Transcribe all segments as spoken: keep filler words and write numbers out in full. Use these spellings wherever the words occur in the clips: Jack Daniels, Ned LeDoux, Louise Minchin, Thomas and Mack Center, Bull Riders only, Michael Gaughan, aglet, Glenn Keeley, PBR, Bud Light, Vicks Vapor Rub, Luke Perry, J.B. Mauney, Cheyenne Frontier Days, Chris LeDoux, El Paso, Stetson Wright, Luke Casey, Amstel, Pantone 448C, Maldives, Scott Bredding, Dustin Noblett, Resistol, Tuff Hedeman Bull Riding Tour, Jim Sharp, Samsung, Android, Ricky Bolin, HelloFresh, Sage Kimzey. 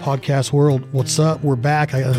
Podcast world, what's up? We're back. I uh,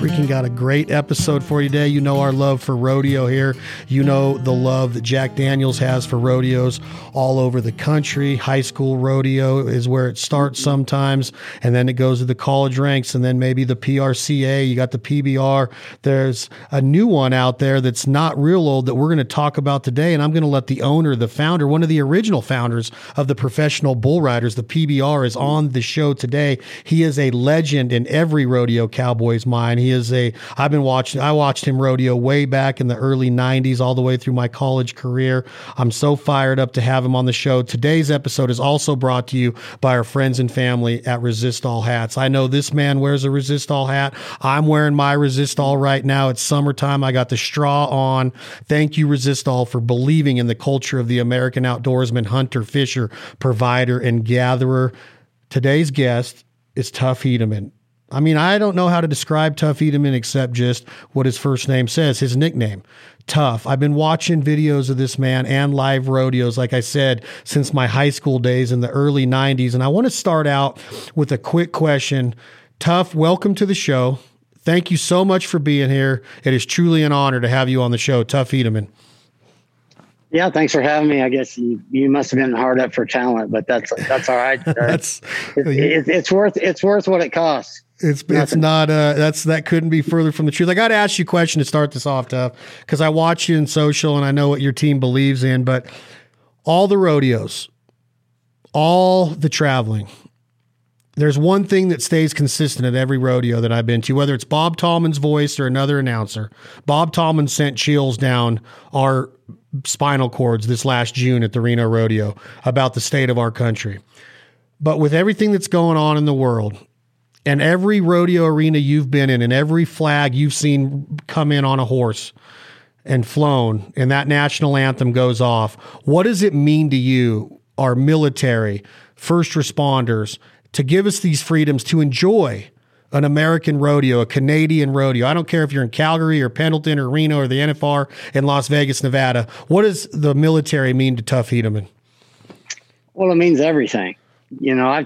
freaking got a great episode for you today. You know our love for rodeo here. You know the love that Jack Daniels has for rodeos all over the country. High school rodeo is where it starts sometimes, and then it goes to the college ranks, and then maybe the P R C A. You got the P B R. There's a new one out there that's not real old that we're going to talk about today, and I'm going to let the owner, the founder, one of the original founders of the Professional Bull Riders, the P B R, is on the show today. He is a legend in every rodeo cowboy's mind. He is a, I've been watching, I watched him rodeo way back in the early nineties, all the way through my college career. I'm so fired up to have him on the show. Today's episode is also brought to you by our friends and family at Resistol Hats. I know this man wears a Resistol hat. I'm wearing my Resistol right now. It's summertime. I got the straw on. Thank you, Resistol, for believing in the culture of the American outdoorsman, hunter, fisher, provider, and gatherer. Today's guest is Tuff Hedeman. I mean, I don't know how to describe Tuff Hedeman except just what his first name says, his nickname, Tuff. I've been watching videos of this man and live rodeos, like I said, since my high school days in the early nineties. And I want to start out with a quick question. Tuff, welcome to the show. Thank you so much for being here. It is truly an honor to have you on the show, Tuff Hedeman. Yeah, thanks for having me. I guess you, you must have been hard up for talent, but that's that's all right. that's it, it, it's worth it's worth what it costs. It's Nothing. it's not uh that's that couldn't be further from the truth. I got to ask you a question to start this off, Tuff, because I watch you in social and I know what your team believes in. But all the rodeos, all the traveling, there's one thing that stays consistent at every rodeo that I've been to, whether it's Bob Tallman's voice or another announcer. Bob Tallman sent chills down our spinal cords this last June at the Reno Rodeo about the state of our country. But with everything that's going on in the world and every rodeo arena you've been in and every flag you've seen come in on a horse and flown and that national anthem goes off, what does it mean to you, our military, first responders, to give us these freedoms to enjoy an American rodeo, a Canadian rodeo? I don't care if you're in Calgary or Pendleton or Reno or the N F R in Las Vegas, Nevada. What does the military mean to Tuff Hedeman? Well, it means everything. You know, I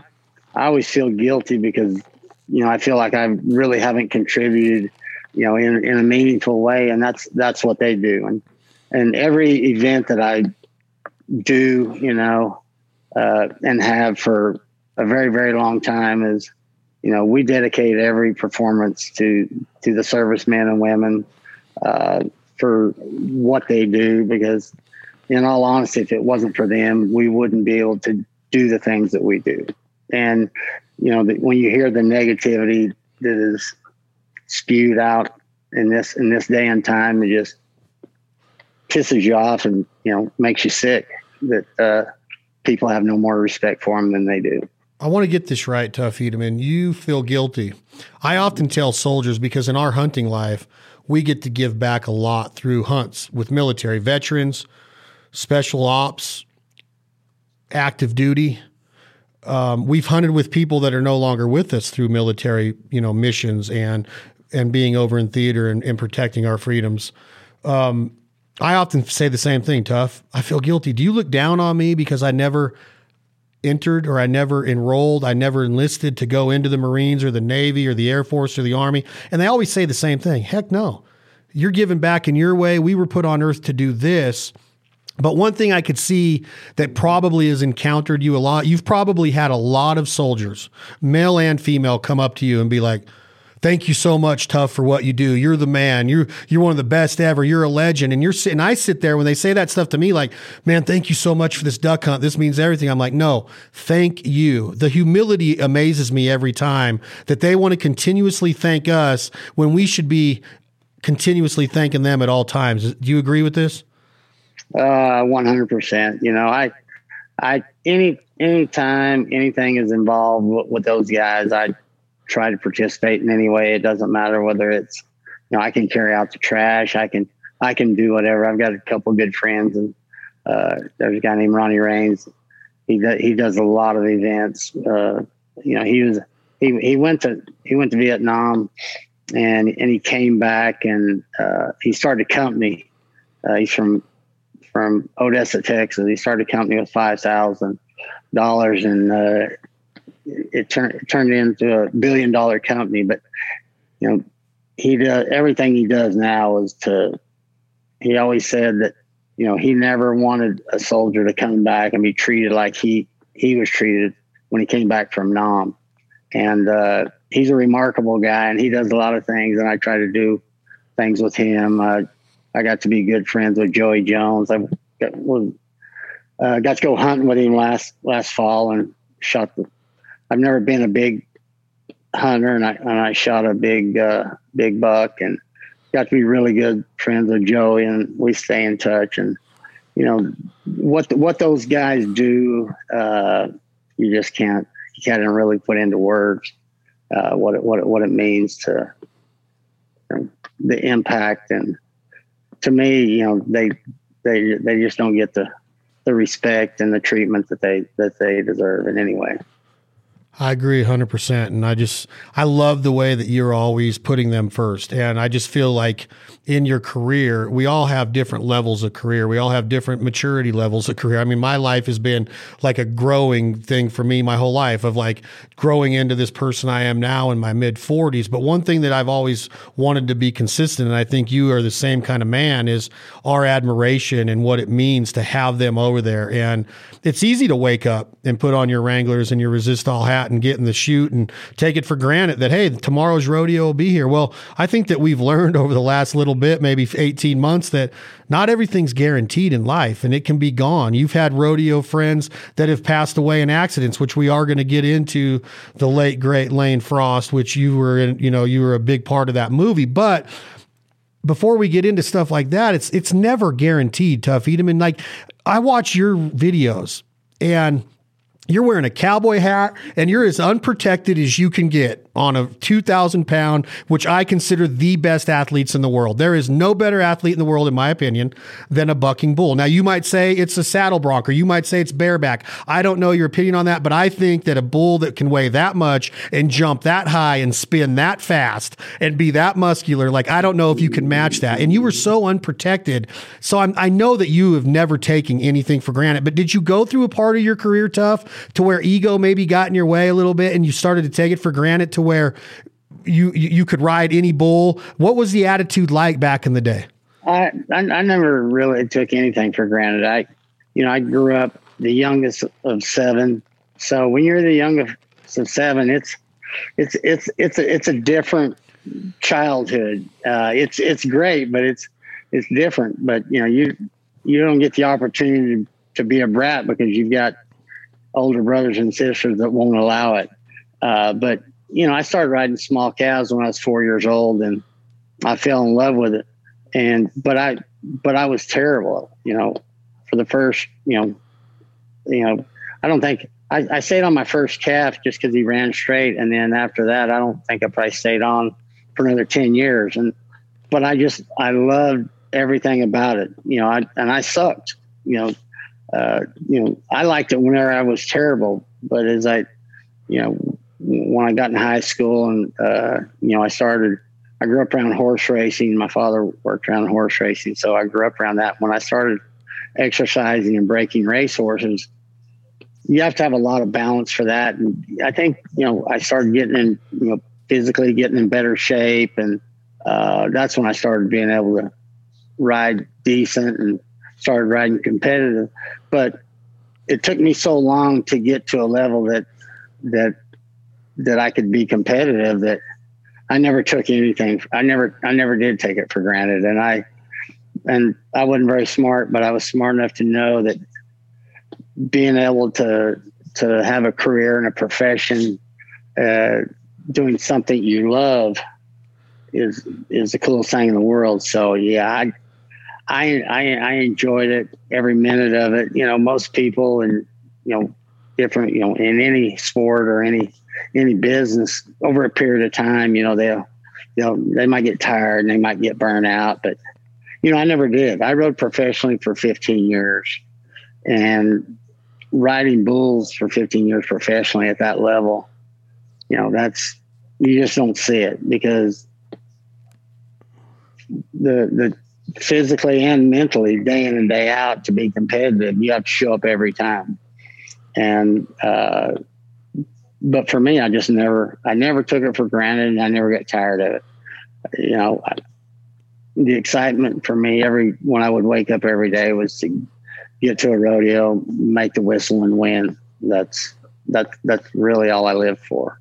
I always feel guilty because, you know, I feel like I really haven't contributed, you know, in, in a meaningful way. And that's that's what they do. And, and every event that I do, you know, uh, and have for a very, very long time is, you know, we dedicate every performance to to the servicemen and women uh, for what they do, because in all honesty, if it wasn't for them, we wouldn't be able to do the things that we do. And, you know, the, when you hear the negativity that is spewed out in this in this day and time, it just pisses you off and, you know, makes you sick that uh, people have no more respect for them than they do. I want to get this right, Tuff Hedeman. You feel guilty. I often tell soldiers, because in our hunting life, we get to give back a lot through hunts with military veterans, special ops, active duty. Um, we've hunted with people that are no longer with us through military, you know, missions and and being over in theater and, and protecting our freedoms. Um, I often say the same thing, Tuff. I feel guilty. Do you look down on me because I never entered or I never enrolled, I never enlisted to go into the Marines or the Navy or the Air Force or the Army? And they always say the same thing. Heck no. You're giving back in your way. We were put on earth to do this. But one thing I could see that probably has encountered you a lot, you've probably had a lot of soldiers, male and female, come up to you and be like, "Thank you so much, Tuff, for what you do. You're the man. You're, you're one of the best ever. You're a legend." And you're sitting, I sit there when they say that stuff to me, like, "Man, thank you so much for this duck hunt. This means everything." I'm like, no, thank you. The humility amazes me every time that they want to continuously thank us when we should be continuously thanking them at all times. Do you agree with this? Uh, one hundred percent. You know, I, I, any, anytime anything is involved with, with those guys, I, try to participate in any way. It doesn't matter whether it's, you know, I can carry out the trash. I can, I can do whatever. I've got a couple of good friends, and uh, there's a guy named Ronnie Raines. He does, he does a lot of events. Uh, you know, he was, he, he went to, he went to Vietnam and, and he came back and uh, he started a company. Uh, he's from, from Odessa, Texas. He started a company with five thousand dollars and uh, it, it turned it turned into a billion dollar company. But you know, he does everything he does now is to. He always said that you know he never wanted a soldier to come back and be treated like he he was treated when he came back from Nam. And uh, he's a remarkable guy, and he does a lot of things. And I try to do things with him. Uh, I got to be good friends with Joey Jones. I got, was, uh, got to go hunting with him last last fall and shot the. I've never been a big hunter, and I and I shot a big uh, big buck, and got to be really good friends with Joey, and we stay in touch. And you know what the, what those guys do, uh, you just can't you can't really put into words uh, what it, what it, what it means to you know, the impact. And to me, you know, they they they just don't get the the respect and the treatment that they that they deserve in any way. I agree one hundred percent. And I just, I love the way that you're always putting them first. And I just feel like in your career, we all have different levels of career. We all have different maturity levels of career. I mean, my life has been like a growing thing for me my whole life of like growing into this person I am now in my mid forties. But one thing that I've always wanted to be consistent, and I think you are the same kind of man, is our admiration and what it means to have them over there. And it's easy to wake up and put on your Wranglers and your Resistol hat and get in the chute and take it for granted that, hey, tomorrow's rodeo will be here. Well, I think that we've learned over the last little bit, maybe eighteen months, that not everything's guaranteed in life and it can be gone. You've had rodeo friends that have passed away in accidents, which we are going to get into the late, great Lane Frost, which you were in, you know, you were a big part of that movie. But before we get into stuff like that, it's, it's never guaranteed, Tuff Hedeman. Like I watch your videos and you're wearing a cowboy hat and you're as unprotected as you can get on a two thousand pound, which I consider the best athletes in the world. There is no better athlete in the world, in my opinion, than a bucking bull. Now you might say it's a saddle bronc, or you might say it's bareback. I don't know your opinion on that, but I think that a bull that can weigh that much and jump that high and spin that fast and be that muscular, like, I don't know if you can match that. And you were so unprotected. So I'm, I know that you have never taken anything for granted, but did you go through a part of your career, Tuff, to where ego maybe got in your way a little bit and you started to take it for granted to where you, you could ride any bull? What was the attitude like back in the day? I, I, I never really took anything for granted. I, you know, I grew up the youngest of seven. So when you're the youngest of seven, it's, it's, it's, it's a, it's a different childhood. Uh, it's, it's great, but it's, it's different. But you know, you, you don't get the opportunity to, to be a brat because you've got older brothers and sisters that won't allow it. Uh, but, you know, I started riding small calves when I was four years old and I fell in love with it. And, but I, but I was terrible, you know, for the first, you know, you know, I don't think I, I stayed on my first calf just cause he ran straight. And then after that, I don't think I probably stayed on for another ten years. And, but I just, I loved everything about it, you know, I, and I sucked, you know, Uh, you know, I liked it whenever I was terrible, but as I, you know, when I got in high school and, uh, you know, I started, I grew up around horse racing. My father worked around horse racing. So I grew up around that. When I started exercising and breaking racehorses, you have to have a lot of balance for that. And I think, you know, I started getting in, you know, physically getting in better shape. And, uh, that's when I started being able to ride decent and started riding competitive, but it took me so long to get to a level that, that, that I could be competitive that I never took anything. I never, I never did take it for granted. And I, and I wasn't very smart, but I was smart enough to know that being able to, to have a career and a profession, uh, doing something you love is, is the coolest thing in the world. So yeah, I, I, I, I enjoyed it every minute of it. You know, most people in, you know, different, you know, in any sport or any, any business over a period of time, you know, they'll, they'll, they might get tired and they might get burnt out, but you know, I never did. I rode professionally for fifteen years and riding bulls for fifteen years professionally at that level. You know, that's, you just don't see it because the, the, physically and mentally, day in and day out, to be competitive, you have to show up every time. And uh, but for me, I just never, I never took it for granted, and I never got tired of it. You know, I, the excitement for me every, when I would wake up every day was to get to a rodeo, make the whistle, and win. That's, that's, that's really all I live for.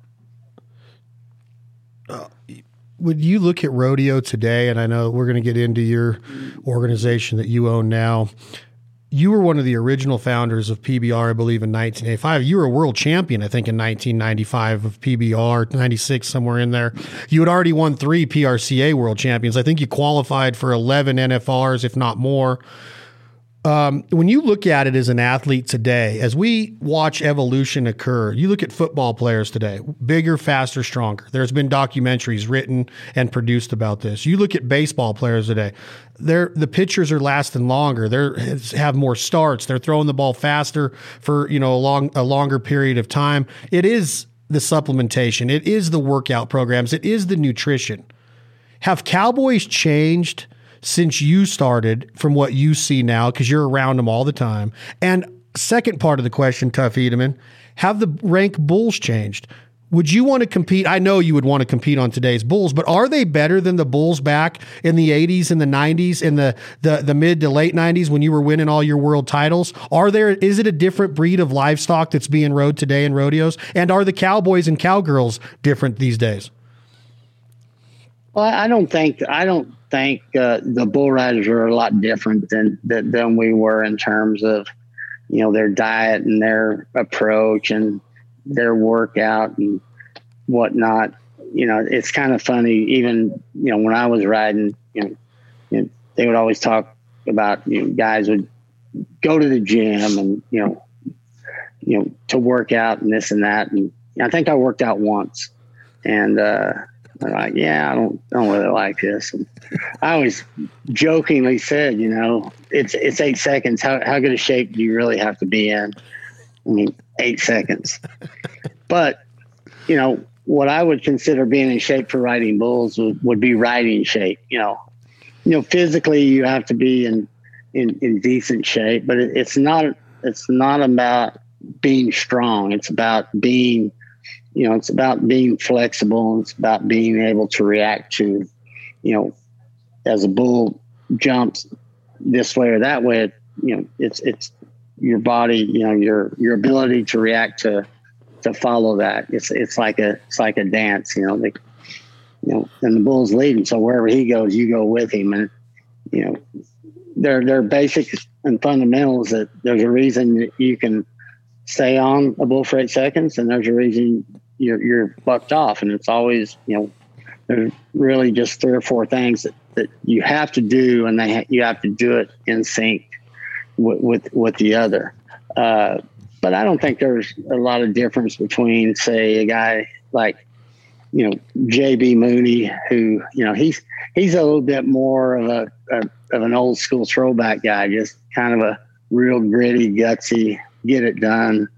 Oh. Would you look at rodeo today, and I know we're going to get into your organization that you own now. You were one of the original founders of P B R, I believe, in nineteen eighty-five. You were a world champion, I think, in nineteen ninety-five of P B R, ninety-six, somewhere in there. You had already won three P R C A world champions. I think you qualified for eleven N F Rs, if not more. Um, when you look at it as an athlete today, as we watch evolution occur, you look at football players today, bigger, faster, stronger. There's been documentaries written and produced about this. You look at baseball players today, they're, the pitchers are lasting longer. They have more starts. They're throwing the ball faster for, you know, a long, a longer period of time. It is the supplementation. It is the workout programs. It is the nutrition. Have cowboys changed since you started from what you see now, because you're around them all the time? And second part of the question, Tuff Hedeman, have the rank bulls changed? Would you want to compete? I know you would want to compete on today's bulls, but are they better than the bulls back in the eighties and the nineties and the, the, the mid to late nineties when you were winning all your world titles? Are there, is it a different breed of livestock that's being rode today in rodeos? And are the cowboys and cowgirls different these days? Well, I don't think, I don't, think uh, the bull riders are a lot different than, than than we were in terms of, you know, their diet and their approach and their workout and whatnot. You know, it's kind of funny. Even, you know, when I was riding, you know, you know they would always talk about, you know, guys would go to the gym and, you know, you know, to work out and this and that. And I think I worked out once, and uh, I'm like, yeah, I don't, I don't really like this. And I always jokingly said, you know, it's it's eight seconds. How how good a shape do you really have to be in? I mean, eight seconds. But, you know, what I would consider being in shape for riding bulls would, would be riding shape. You know, you know, physically you have to be in in, in decent shape, but it, it's not it's not about being strong. It's about being, you know, it's about being flexible. It's about being able to react to, you know, as a bull jumps this way or that way, you know, it's, it's your body, you know, your, your ability to react to, to follow that. It's, it's like a, it's like a dance, you know, like, you know, and the bull's leading. So wherever he goes, you go with him. And, you know, there, there are basics and fundamentals that there's a reason that you can stay on a bull for eight seconds. And there's a reason You're, you're bucked off, and it's always, you know, there's really just three or four things that, that you have to do, and they ha- you have to do it in sync with with, with the other. Uh, but I don't think there's a lot of difference between, say, a guy like, you know, J B Mauney, who, you know, he's he's a little bit more of a, a of an old school throwback guy, just kind of a real gritty, gutsy, get it done,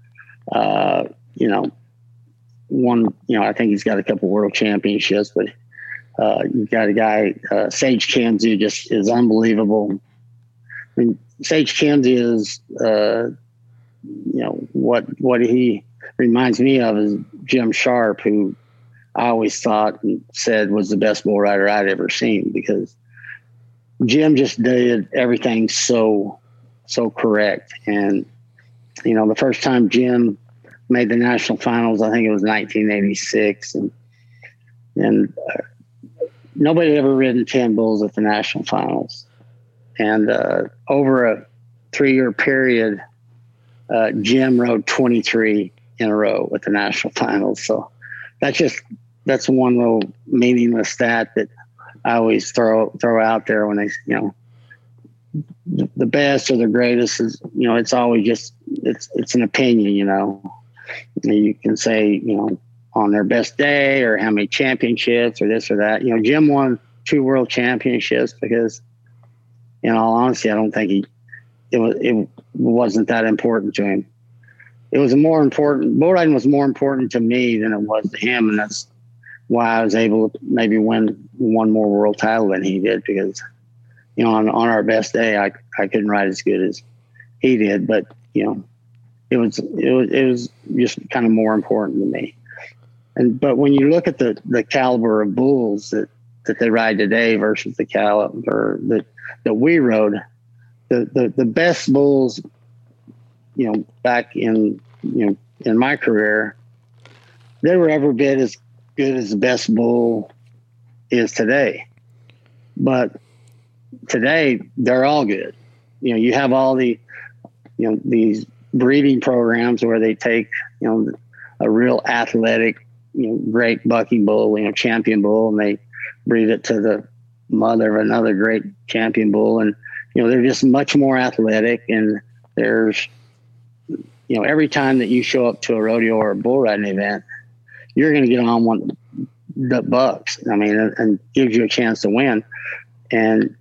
uh, you know. One, you know, I think he's got a couple world championships, but uh, you got a guy, uh, Sage Kimzey, just is unbelievable. I mean, Sage Kimzey is, uh, you know, what what he reminds me of is Jim Sharp, who I always thought and said was the best bull rider I'd ever seen, because Jim just did everything so, so correct. And, you know, the first time Jim made the national finals, I think it was nineteen eighty-six, and and uh, nobody had ever ridden ten bulls at the national finals. And uh, over a three-year period, uh, Jim rode twenty-three in a row at the national finals. So that's just that's one little meaningless stat that I always throw throw out there when they, you know, the best or the greatest is, you know, it's always just it's it's an opinion, you know. You can say, you know, on their best day or how many championships or this or that. You know, Jim won two world championships because, in all honesty, I don't think he it was it wasn't that important to him. It was more important. Bull riding was more important to me than it was to him, and that's why I was able to maybe win one more world title than he did, because, you know, on on our best day, I I couldn't ride as good as he did, but, you know, it was, it was, it was just kind of more important to me. And, but when you look at the, the caliber of bulls that, that they ride today versus the caliber that, that we rode, the, the, the best bulls, you know, back in, you know, in my career, they were every bit as good as the best bull is today. But today they're all good. You know, you have all the, you know, these breeding programs where they take, you know, a real athletic, you know, great bucking bull, you know, champion bull, and they breed it to the mother of another great champion bull. And, you know, they're just much more athletic, and there's, you know, every time that you show up to a rodeo or a bull riding event, you're going to get on one the bucks. I mean, and, and gives you a chance to win. And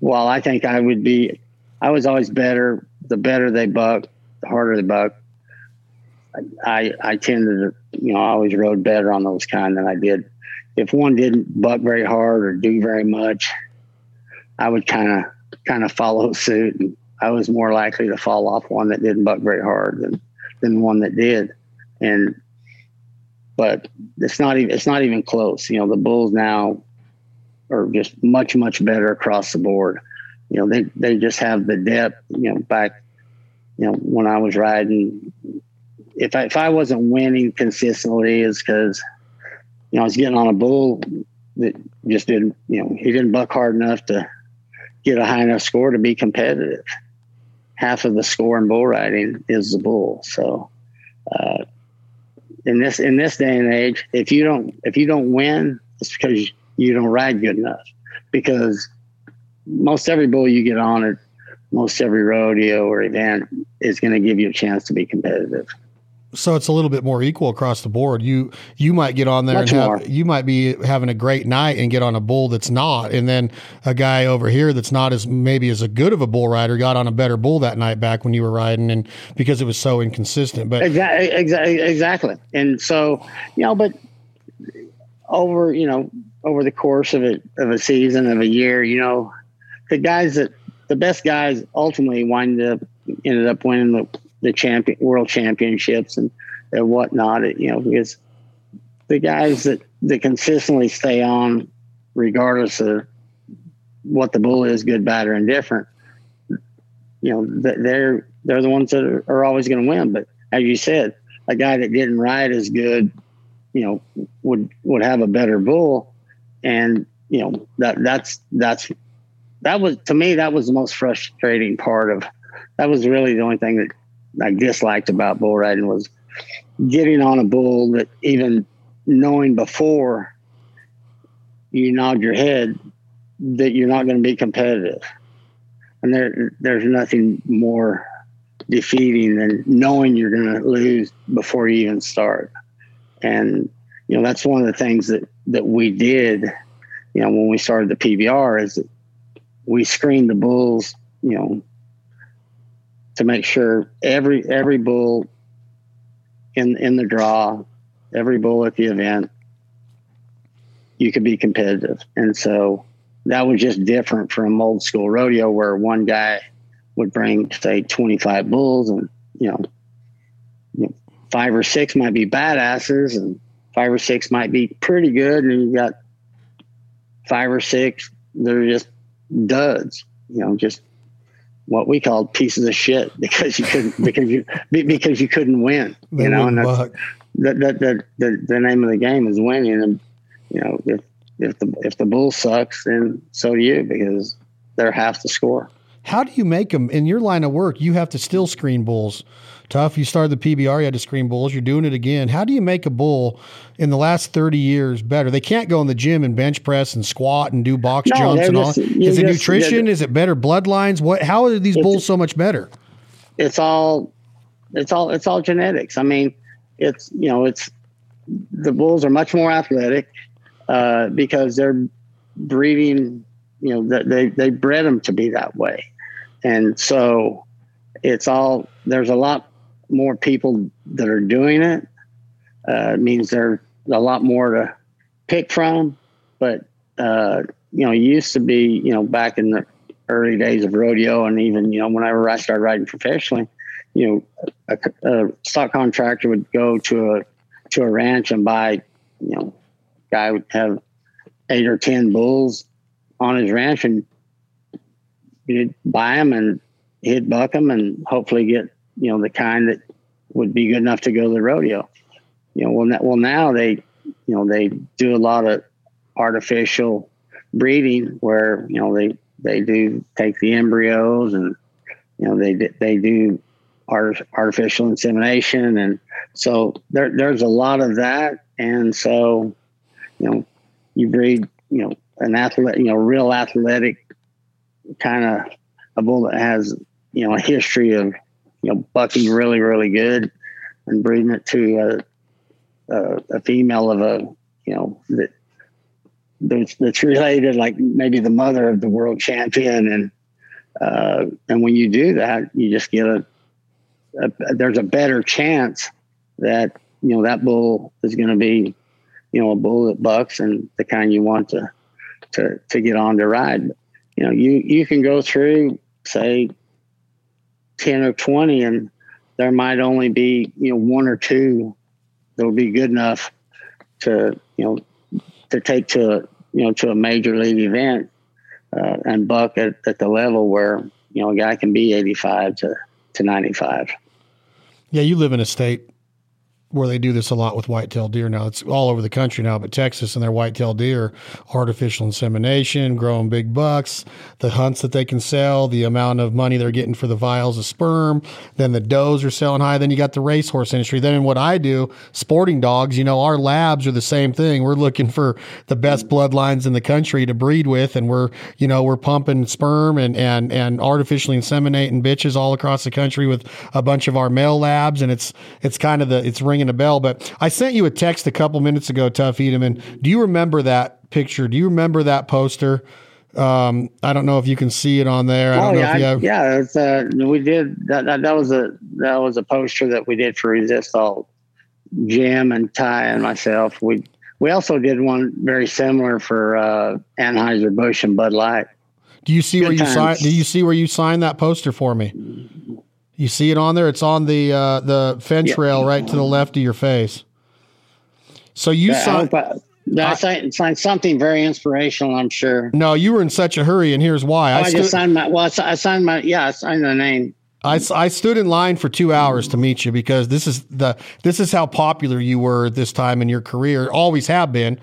while I think I would be, I was always better, the better they buck, the harder they buck. I, I tended to, you know, I always rode better on those kind than I did. If one didn't buck very hard or do very much, I would kind of, kind of follow suit. And I was more likely to fall off one that didn't buck very hard than, than one that did. And, but it's not even, it's not even close. You know, the bulls now are just much, much better across the board. You know, they, they just have the depth. You know, back, you know, when I was riding, if I, if I wasn't winning consistently, is because, you know, I was getting on a bull that just didn't, you know, he didn't buck hard enough to get a high enough score to be competitive. Half of the score in bull riding is the bull. So, uh, in this, in this day and age, if you don't, if you don't win, it's because you don't ride good enough, because most every bull you get on at most every rodeo or event is going to give you a chance to be competitive. So it's a little bit more equal across the board. You, you might get on there Much and have, you might be having a great night and get on a bull that's not. And then a guy over here that's not as maybe as a good of a bull rider got on a better bull that night back when you were riding, and because it was so inconsistent. But exactly, exactly, exactly. And so, you know, but over, you know, over the course of a, of a season, of a year, you know, the guys that the best guys ultimately wind up, ended up winning the, the champion world championships and, and whatnot. It, you know, because the guys that, that consistently stay on, regardless of what the bull is, good, bad, or indifferent, you know, they're, they're the ones that are, are always going to win. But as you said, a guy that didn't ride as good, you know, would, would have a better bull. And, you know, that, that's, that's, that was, to me, that was the most frustrating part of, that was really the only thing that I disliked about bull riding, was getting on a bull that, even knowing before you nod your head that you're not going to be competitive. And there, there's nothing more defeating than knowing you're going to lose before you even start. And, you know, that's one of the things that, that we did, you know, when we started the P B R, is that we screened the bulls, you know, to make sure every every bull in in the draw, every bull at the event, you could be competitive. And so that was just different from old school rodeo, where one guy would bring, say, twenty-five bulls, and you know, you know, five or six might be badasses and five or six might be pretty good, and you got five or six that are just duds, you know, just what we called pieces of shit, because you couldn't, because you, because you couldn't win, you know, and that's, that, that, that, the, the name of the game is winning. And, you know, if, if the, if the bull sucks, then so do you, because they're half the score. How do you make them in your line of work? You have to still screen bulls. Tough. You started the P B R, you had to screen bulls. You're doing it again. How do you make a bull in the last thirty years better? They can't go in the gym and bench press and squat and do box no, jumps and just, all. Is it just, nutrition? Is it better bloodlines? What? How are these bulls so much better? It's all, it's all, it's all genetics. I mean, it's, you know, it's, the bulls are much more athletic uh, because they're breeding. You know, they they bred them to be that way, and so it's all, there's a lot more people that are doing it. Uh, it means there's a lot more to pick from. But, uh, you know, it used to be, you know, back in the early days of rodeo, and even, you know, whenever I started riding professionally, you know, a, a stock contractor would go to a to a ranch and buy, you know, guy would have eight or ten bulls on his ranch, and he'd buy them and he'd buck them and hopefully get, you know, the kind that would be good enough to go to the rodeo. You know, well, well now they, you know, they do a lot of artificial breeding where, you know, they, they do take the embryos and, you know, they, they do art, artificial insemination. And so there, there's a lot of that. And so, you know, you breed, you know, an athlete, you know, real athletic kind of a bull that has, you know, a history of, you know, bucking really, really good, and breeding it to a, a, a female of a, you know, that, that's, that's related, like maybe the mother of the world champion. And, uh, and when you do that, you just get a, a there's a better chance that, you know, that bull is going to be, you know, a bull that bucks and the kind you want to, to, to get on to ride. You know, you, you can go through, say, ten or twenty, and there might only be, you know, one or two that'll be good enough to, you know, to take to, a, you know, to a major league event, uh, and buck at, at the level where, you know, a guy can be eighty-five to ninety-five. Yeah. You live in a state where they do this a lot with white-tailed deer now. It's all over the country now, but Texas and their white-tailed deer, artificial insemination, growing big bucks, the hunts that they can sell, the amount of money they're getting for the vials of sperm, then the does are selling high, then you got the racehorse industry. Then in what I do, sporting dogs, you know, our labs are the same thing. We're looking for the best bloodlines in the country to breed with, and we're, you know, we're pumping sperm and, and, and artificially inseminating bitches all across the country with a bunch of our male labs, and it's it's kind of the, it's ringing a bell. But I sent you a text a couple minutes ago, Tuff Hedeman. Do you remember that picture? Do you remember that poster? Um, I don't know if you can see it on there. I don't oh, know yeah, if you have... yeah. It's, uh, we did that, that. That was a that was a poster that we did for Resistol. Jim and Ty and myself. We we also did one very similar for uh, Anheuser-Busch and Bud Light. Do you see Good where you signed? Do you see where you signed that poster for me? You see it on there? It's on the uh, the fence yeah. rail right to the left of your face. So you yeah, signed I signed something very inspirational, I'm sure. No, you were in such a hurry, and here's why. Oh, I, I just stu- signed my, well, I signed my, yeah, I signed the name. I, I stood in line for two hours to meet you because this is the this is how popular you were at this time in your career. Always have been.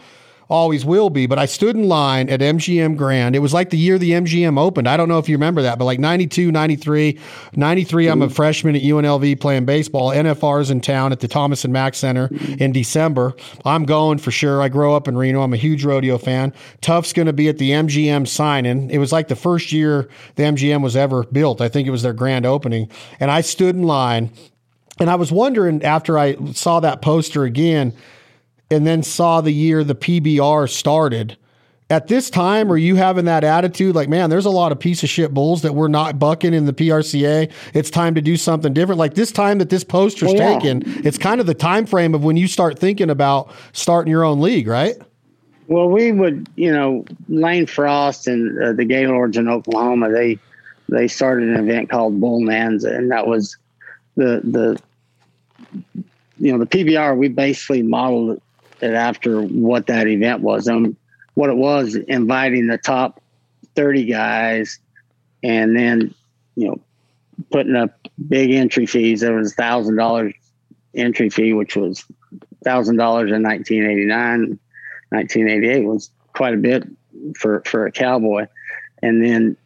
Always will be. But I stood in line at M G M Grand. It was like the year the M G M opened. I don't know if you remember that, but like ninety-two, ninety-three, ninety-three, I'm a freshman at U N L V playing baseball. N F R's in town at the Thomas and Mack Center in December. I'm going for sure. I grow up in Reno. I'm a huge rodeo fan. Tuff's going to be at the M G M signing. It was like the first year the M G M was ever built. I think it was their grand opening. And I stood in line, and I was wondering after I saw that poster again, and then saw the year the P B R started. At this time, are you having that attitude? Like, man, there's a lot of piece of shit bulls that we're not bucking in the P R C A. It's time to do something different. Like this time that this poster's oh, yeah. taken, it's kind of the time frame of when you start thinking about starting your own league, right? Well, we would, you know, Lane Frost and uh, the Gaylords in Oklahoma, they they started an event called Bull Nanza, and that was the, the you know, the P B R, we basically modeled it after what that event was. Um, what it was, inviting the top thirty guys, and then, you know, putting up big entry fees. There was a thousand dollars entry fee, which was thousand dollars in nineteen eighty-nine. nineteen eighty-eight was quite a bit for, for a cowboy. And then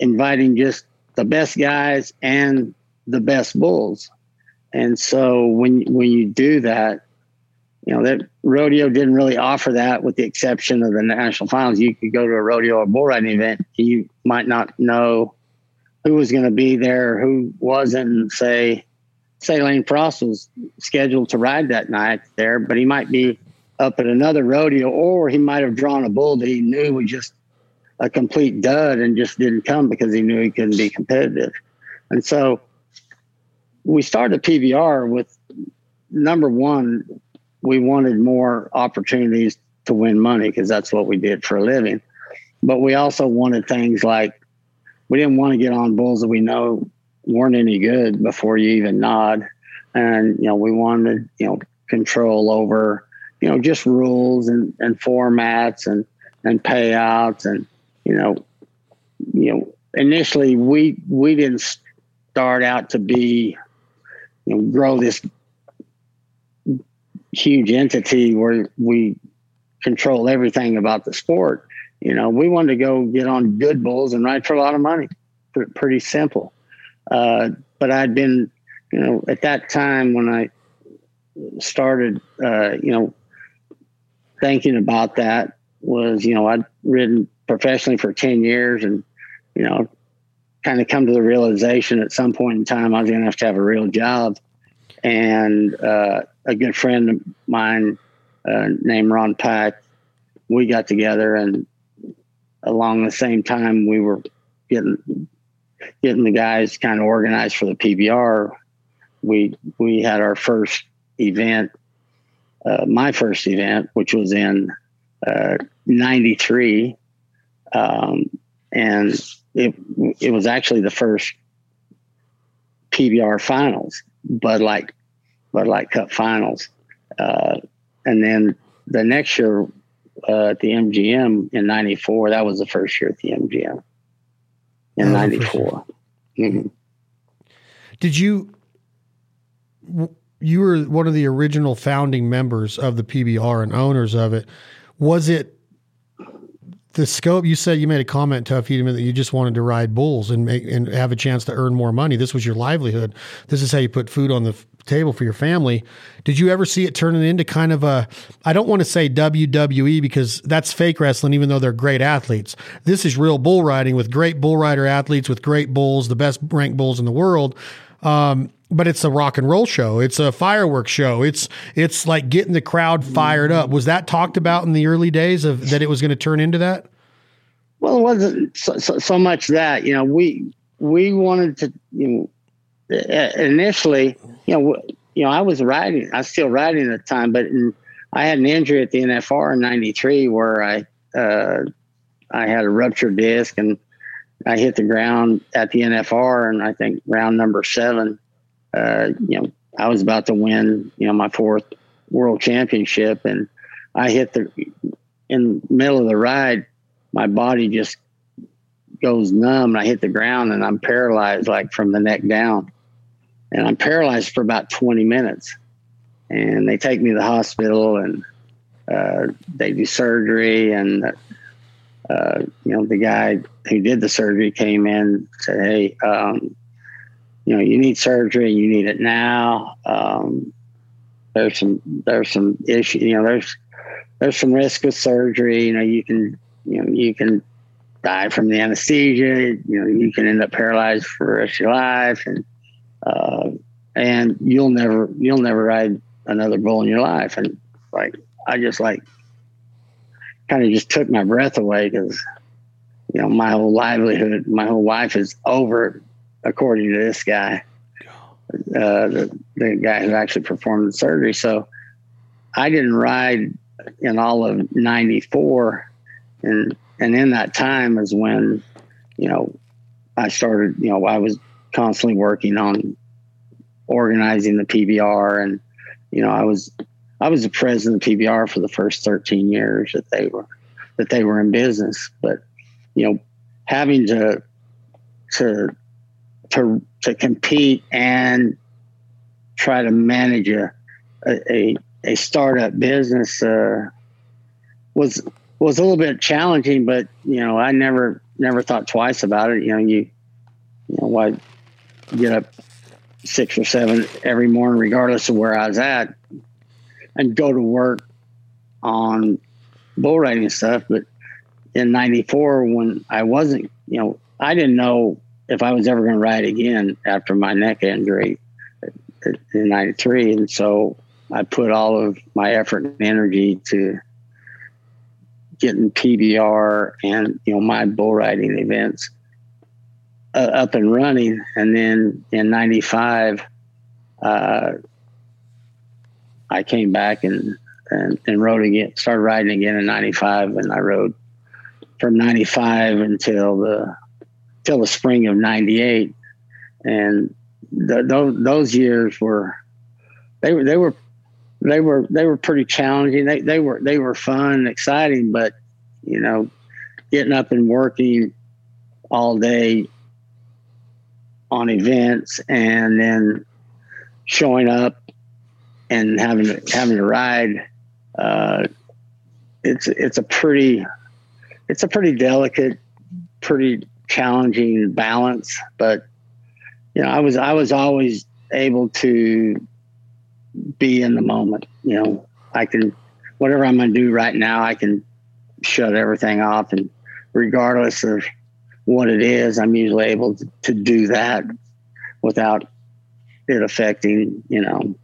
inviting just the best guys and the best bulls. And so when, when you do that, you know, that rodeo didn't really offer that, with the exception of the national finals. You could go to a rodeo or bull riding event. You might not know who was going to be there, who wasn't. And say, say Lane Frost was scheduled to ride that night there, but he might be up at another rodeo, or he might have drawn a bull that he knew was just a complete dud and just didn't come because he knew he couldn't be competitive. And so we started P B R with, number one, we wanted more opportunities to win money because that's what we did for a living. But we also wanted things like, we didn't want to get on bulls that we know weren't any good before you even nod. And, you know, we wanted, you know, control over, you know, just rules and, and formats and, and payouts. And, you know, you know, initially we, we didn't start out to be, you know, grow this huge entity where we control everything about the sport. You know, we wanted to go get on good bulls and ride for a lot of money. P- pretty simple. Uh, but I'd been, you know, at that time when I started, uh, you know, thinking about that was, you know, I'd ridden professionally for ten years and, you know, kind of come to the realization at some point in time I was going to have to have a real job. And uh, a good friend of mine uh, named Ron Pack, we got together, and along the same time we were getting getting the guys kind of organized for the P B R. We we had our first event, uh, my first event, which was in uh, ninety-three, um, and it it was actually the first P B R finals, Bud Light, Bud Light Cup finals. Uh, and then the next year uh, at the M G M in ninety-four, that was the first year at the M G M in oh, ninety-four. Sure. Mm-hmm. Did you, you were one of the original founding members of the P B R and owners of it. Was it the scope? You said you made a comment, Tuff Hedeman, that you just wanted to ride bulls and make and have a chance to earn more money. This was your livelihood. This is how you put food on the f- table for your family. Did you ever see it turning into kind of a, I don't want to say W W E because that's fake wrestling, even though they're great athletes. This is real bull riding with great bull rider athletes, with great bulls, the best ranked bulls in the world. Um, but it's a rock and roll show. It's a fireworks show. It's, it's like getting the crowd fired up. Was that talked about in the early days of that it was going to turn into that? Well, it wasn't so, so, so much that, you know, we, we wanted to, you know, initially, you know, you know, I was riding, I was still riding at the time, but in, I had an injury at the N F R in ninety-three where I, uh, I had a ruptured disc and I hit the ground at the N F R. And I think round number seven, Uh, you know, I was about to win, you know, my fourth world championship, and I hit the, in the middle of the ride, my body just goes numb and I hit the ground and I'm paralyzed, like from the neck down, and I'm paralyzed for about twenty minutes, and they take me to the hospital and, uh, they do surgery. And, uh, you know, the guy who did the surgery came in and said, Hey, um, you know, you need surgery, you need it now. Um, there's some, there's some issue, you know, there's, there's some risk with surgery. You know, you can, you know, you can die from the anesthesia, you know, you can end up paralyzed for the rest of your life. And, uh, and you'll never, you'll never ride another bull in your life. And like, I just like kind of just took my breath away, because, you know, my whole livelihood, my whole life is over, according to this guy, uh, the, the guy who actually performed the surgery. So I didn't ride in all of ninety-four. And, and in that time is when, you know, I started, you know, I was constantly working on organizing the P B R, and, you know, I was, I was the president of the P B R for the first thirteen years that they were, that they were in business. But, you know, having to, to, to to compete and try to manage a a, a startup business uh, was was a little bit challenging, but you know I never never thought twice about it. You know you you know why get up six or seven every morning, regardless of where I was at, and go to work on bull riding stuff. But in ninety-four, when I wasn't, you know I didn't know if I was ever going to ride again after my neck injury in ninety-three. And so I put all of my effort and energy to getting P B R and, you know, my bull riding events uh, up and running. And then in ninety-five, uh, I came back and, and, and rode again, started riding again in ninety-five. And I rode from ninety-five until the, till the spring of ninety-eight. and th- those those years were they were they were they were they were pretty challenging. They they were they were fun and exciting, but you know, getting up and working all day on events and then showing up and having to, having to ride, uh, it's it's a pretty it's a pretty delicate, pretty challenging balance. But you know, I was I was always able to be in the moment. You know, I can whatever I'm going to do right now, I can shut everything off, and regardless of what it is, I'm usually able to, to do that without it affecting, you know,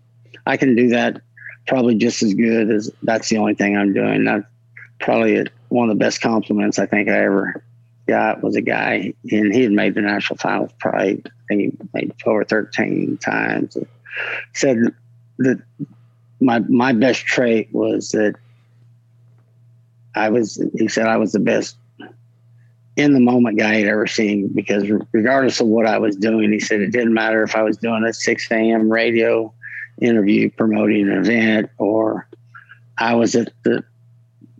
I can do that probably just as good as that's the only thing I'm doing. That's probably a, one of the best compliments I think I ever got was a guy, and he had made the national finals probably, I think he made twelve or thirteen times. Said that my, my best trait was that I was, he said I was the best in the moment guy he'd ever seen, because regardless of what I was doing, he said it didn't matter if I was doing a six a.m. radio interview promoting an event, or I was at the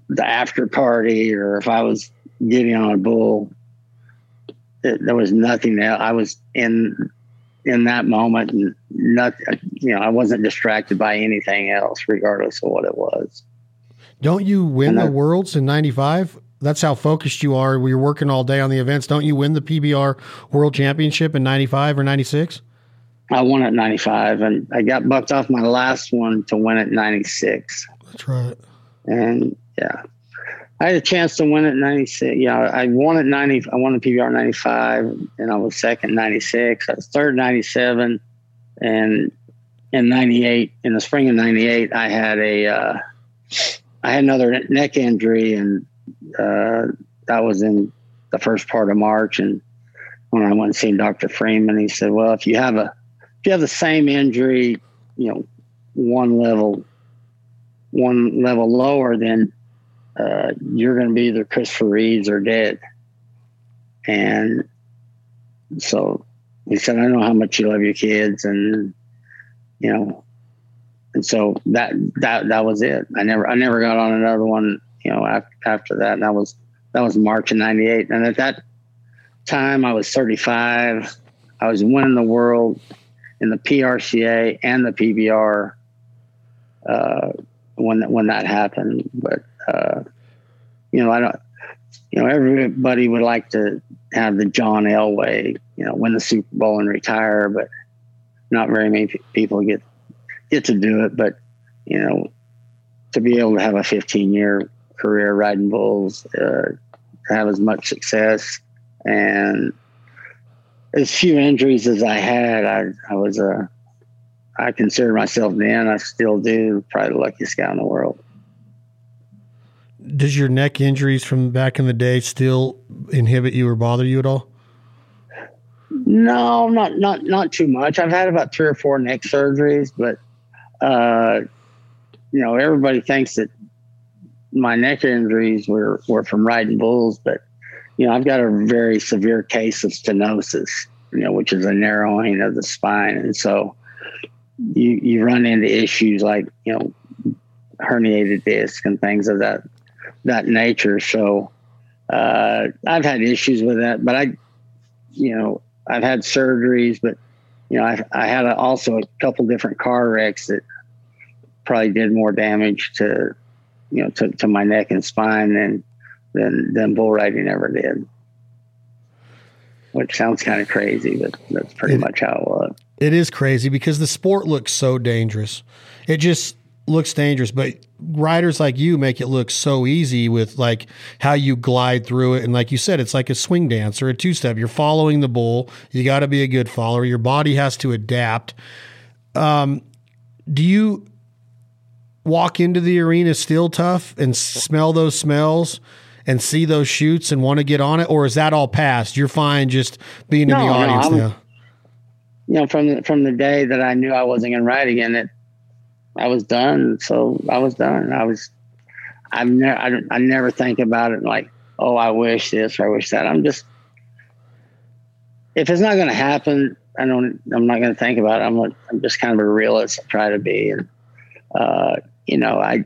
the after party, or if I was getting on a bull, it, there was nothing else. I was in in that moment, and not, you know, I wasn't distracted by anything else, regardless of what it was. Don't you win and the I, Worlds in ninety-five? That's how focused you are. You're working all day on the events. Don't you win the P B R World Championship in ninety-five or ninety-six? I won at ninety-five, and I got bucked off my last one to win at ninety-six. That's right. And yeah, I had a chance to win at ninety-six. Yeah, I won at ninety. I won the P B R ninety-five, and I was second ninety-six. I was third ninety-seven, and in ninety-eight, in the spring of ninety-eight, I had a uh, I had another neck injury, and uh, that was in the first part of March. And when I went and seen Doctor Freeman, he said, well, if you have a, if you have the same injury, you know, one level, one level lower, then, uh, you're going to be either Christopher Reeves or dead. And so he said, I know how much you love your kids. And, you know, and so that, that, that was it. I never, I never got on another one, you know, after, after that. And that was, that was March of ninety-eight. And at that time I was thirty-five. I was winning the world in the P R C A and the P B R uh, when when that happened. But uh, you know, I don't. You know, everybody would like to have the John Elway, you know, win the Super Bowl and retire, but not very many p- people get get to do it. But you know, to be able to have a fifteen-year career riding bulls, uh, to have as much success and as few injuries as I had, I, I was a, I consider myself then, I still do, probably the luckiest guy in the world. Does your neck injuries from back in the day still inhibit you or bother you at all? No, not, not, not too much. I've had about three or four neck surgeries, but, uh, you know, everybody thinks that my neck injuries were, were from riding bulls, but you know, I've got a very severe case of stenosis, you know, which is a narrowing of the spine. And so you you run into issues like, you know, herniated disc and things of that that nature. So uh, I've had issues with that, but I, you know, I've had surgeries, but, you know, I, I had a, also a couple different car wrecks that probably did more damage to, you know, to, to my neck and spine than Than, than bull riding ever did, which sounds kind of crazy, but that's pretty it, much how it was. It is crazy because the sport looks so dangerous. It just looks dangerous, but riders like you make it look so easy with like how you glide through it. And like you said, it's like a swing dance or a two-step. You're following the bull. You got to be a good follower. Your body has to adapt. Um, do you walk into the arena still tough and smell those smells and see those shoots and want to get on it, or is that all past? You're fine just being no, in the audience no, now. You know, from the, from the day that I knew I wasn't going to ride again, it I was done. So I was done. I was. I've never. I, I never think about it like, oh, I wish this or I wish that. I'm just. If it's not going to happen, I don't, I'm not going to think about it. I'm, a, I'm just kind of a realist. I try to be. And, uh, you know, I,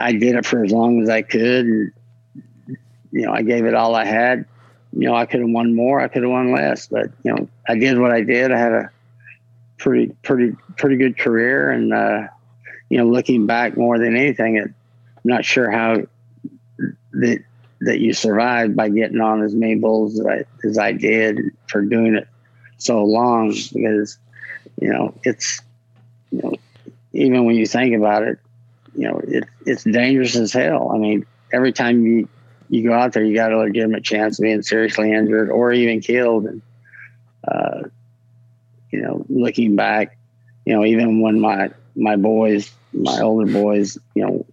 I did it for as long as I could. And, you know, I gave it all I had. You know, I could have won more, I could have won less, but you know, I did what I did. I had a pretty, pretty, pretty good career. And, uh, you know, looking back more than anything, it, I'm not sure how that, that you survived by getting on as many bulls as I, as I did, for doing it so long, because, you know, it's, you know, even when you think about it, you know, it, it's dangerous as hell. I mean, every time you, you go out there, you got a legitimate chance of being seriously injured or even killed. And, uh, you know, looking back, you know, even when my, my boys, my older boys, you know,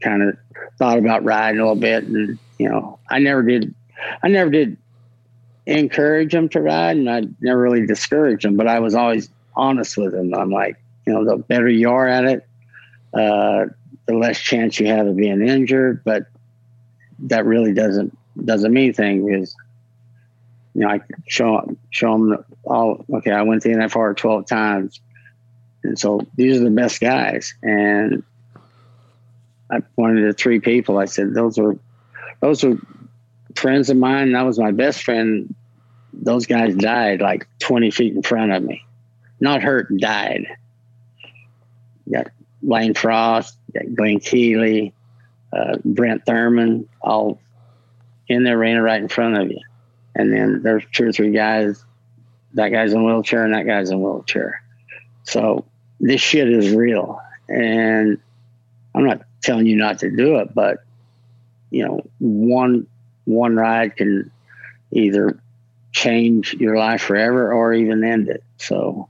kind of thought about riding a little bit, and, you know, I never did, I never did encourage them to ride, and I never really discouraged them, but I was always honest with them. I'm like, you know, the better you are at it, uh, the less chance you have of being injured. But that really doesn't doesn't mean anything, because, you know, I show show them all. Okay, I went to the N F R twelve times, and so these are the best guys. And I pointed to three people. I said, "Those were those were friends of mine. And that was my best friend. Those guys died like twenty feet in front of me, not hurt, died." You got Lane Frost, you got Glenn Keeley, Uh, Brent Thurman, all in the arena right in front of you. And then there's two or three guys, that guy's in a wheelchair and that guy's in a wheelchair. So this shit is real. And I'm not telling you not to do it, but, you know, one one ride can either change your life forever or even end it. So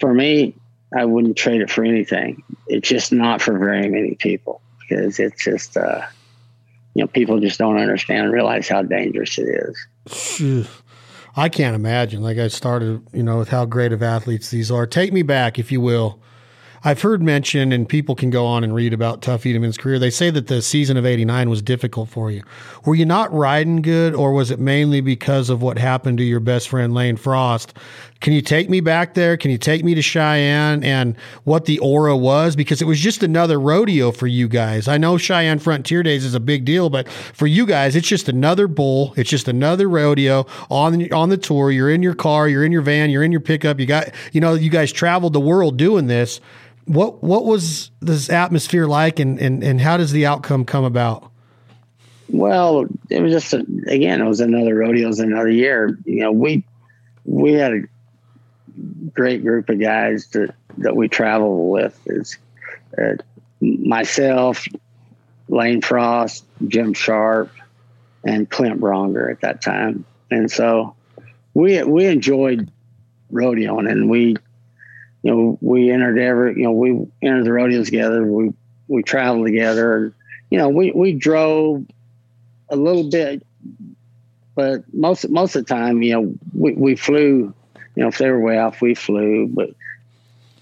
for me, I wouldn't trade it for anything. It's just not for very many people. Because it's just, uh, you know, people just don't understand and realize how dangerous it is. I can't imagine. Like I started, you know, with how great of athletes these are. Take me back, if you will. I've heard mention, and people can go on and read about Tuff Hedeman's career. They say that the season of eighty-nine was difficult for you. Were you not riding good, or was it mainly because of what happened to your best friend, Lane Frost? Can you take me back there? Can you take me to Cheyenne and what the aura was? Because it was just another rodeo for you guys. I know Cheyenne Frontier Days is a big deal, but for you guys, it's just another bull. It's just another rodeo on, on the tour. You're in your car, you're in your van, you're in your pickup. You got, you know, you guys traveled the world doing this. What, what was this atmosphere like, and, and, and how does the outcome come about? Well, it was just, a, again, it was another rodeo, it was another year. You know, we, we had a great group of guys that, that we travel with. It's uh, myself, Lane Frost, Jim Sharp, and Clint Branger at that time. And so we, we enjoyed rodeoing, and we, you know, we entered every, you know, we entered the rodeo together. We, we traveled together, and, you know, we, we drove a little bit, but most, most of the time, you know, we, we flew, you know, if they were way off, we flew. But,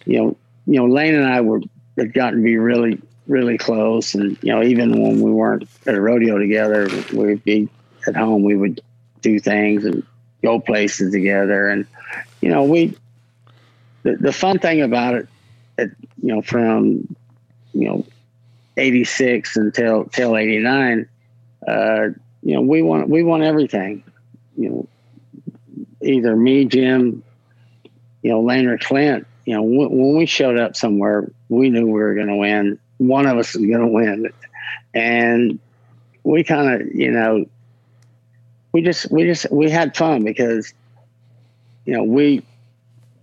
you know, you know, Lane and I were, had gotten to be really, really close. And, you know, even when we weren't at a rodeo together, we'd be at home, we would do things and go places together. And, you know, we, The, the fun thing about it, it, you know, from, you know, eighty-six until till eighty-nine, uh, you know, we won, we won everything. You know, either me, Jim, you know, Lane or Clint, you know, w- when we showed up somewhere, we knew we were going to win. One of us was going to win. And we kind of, you know, we just, we just, we had fun, because, you know, we,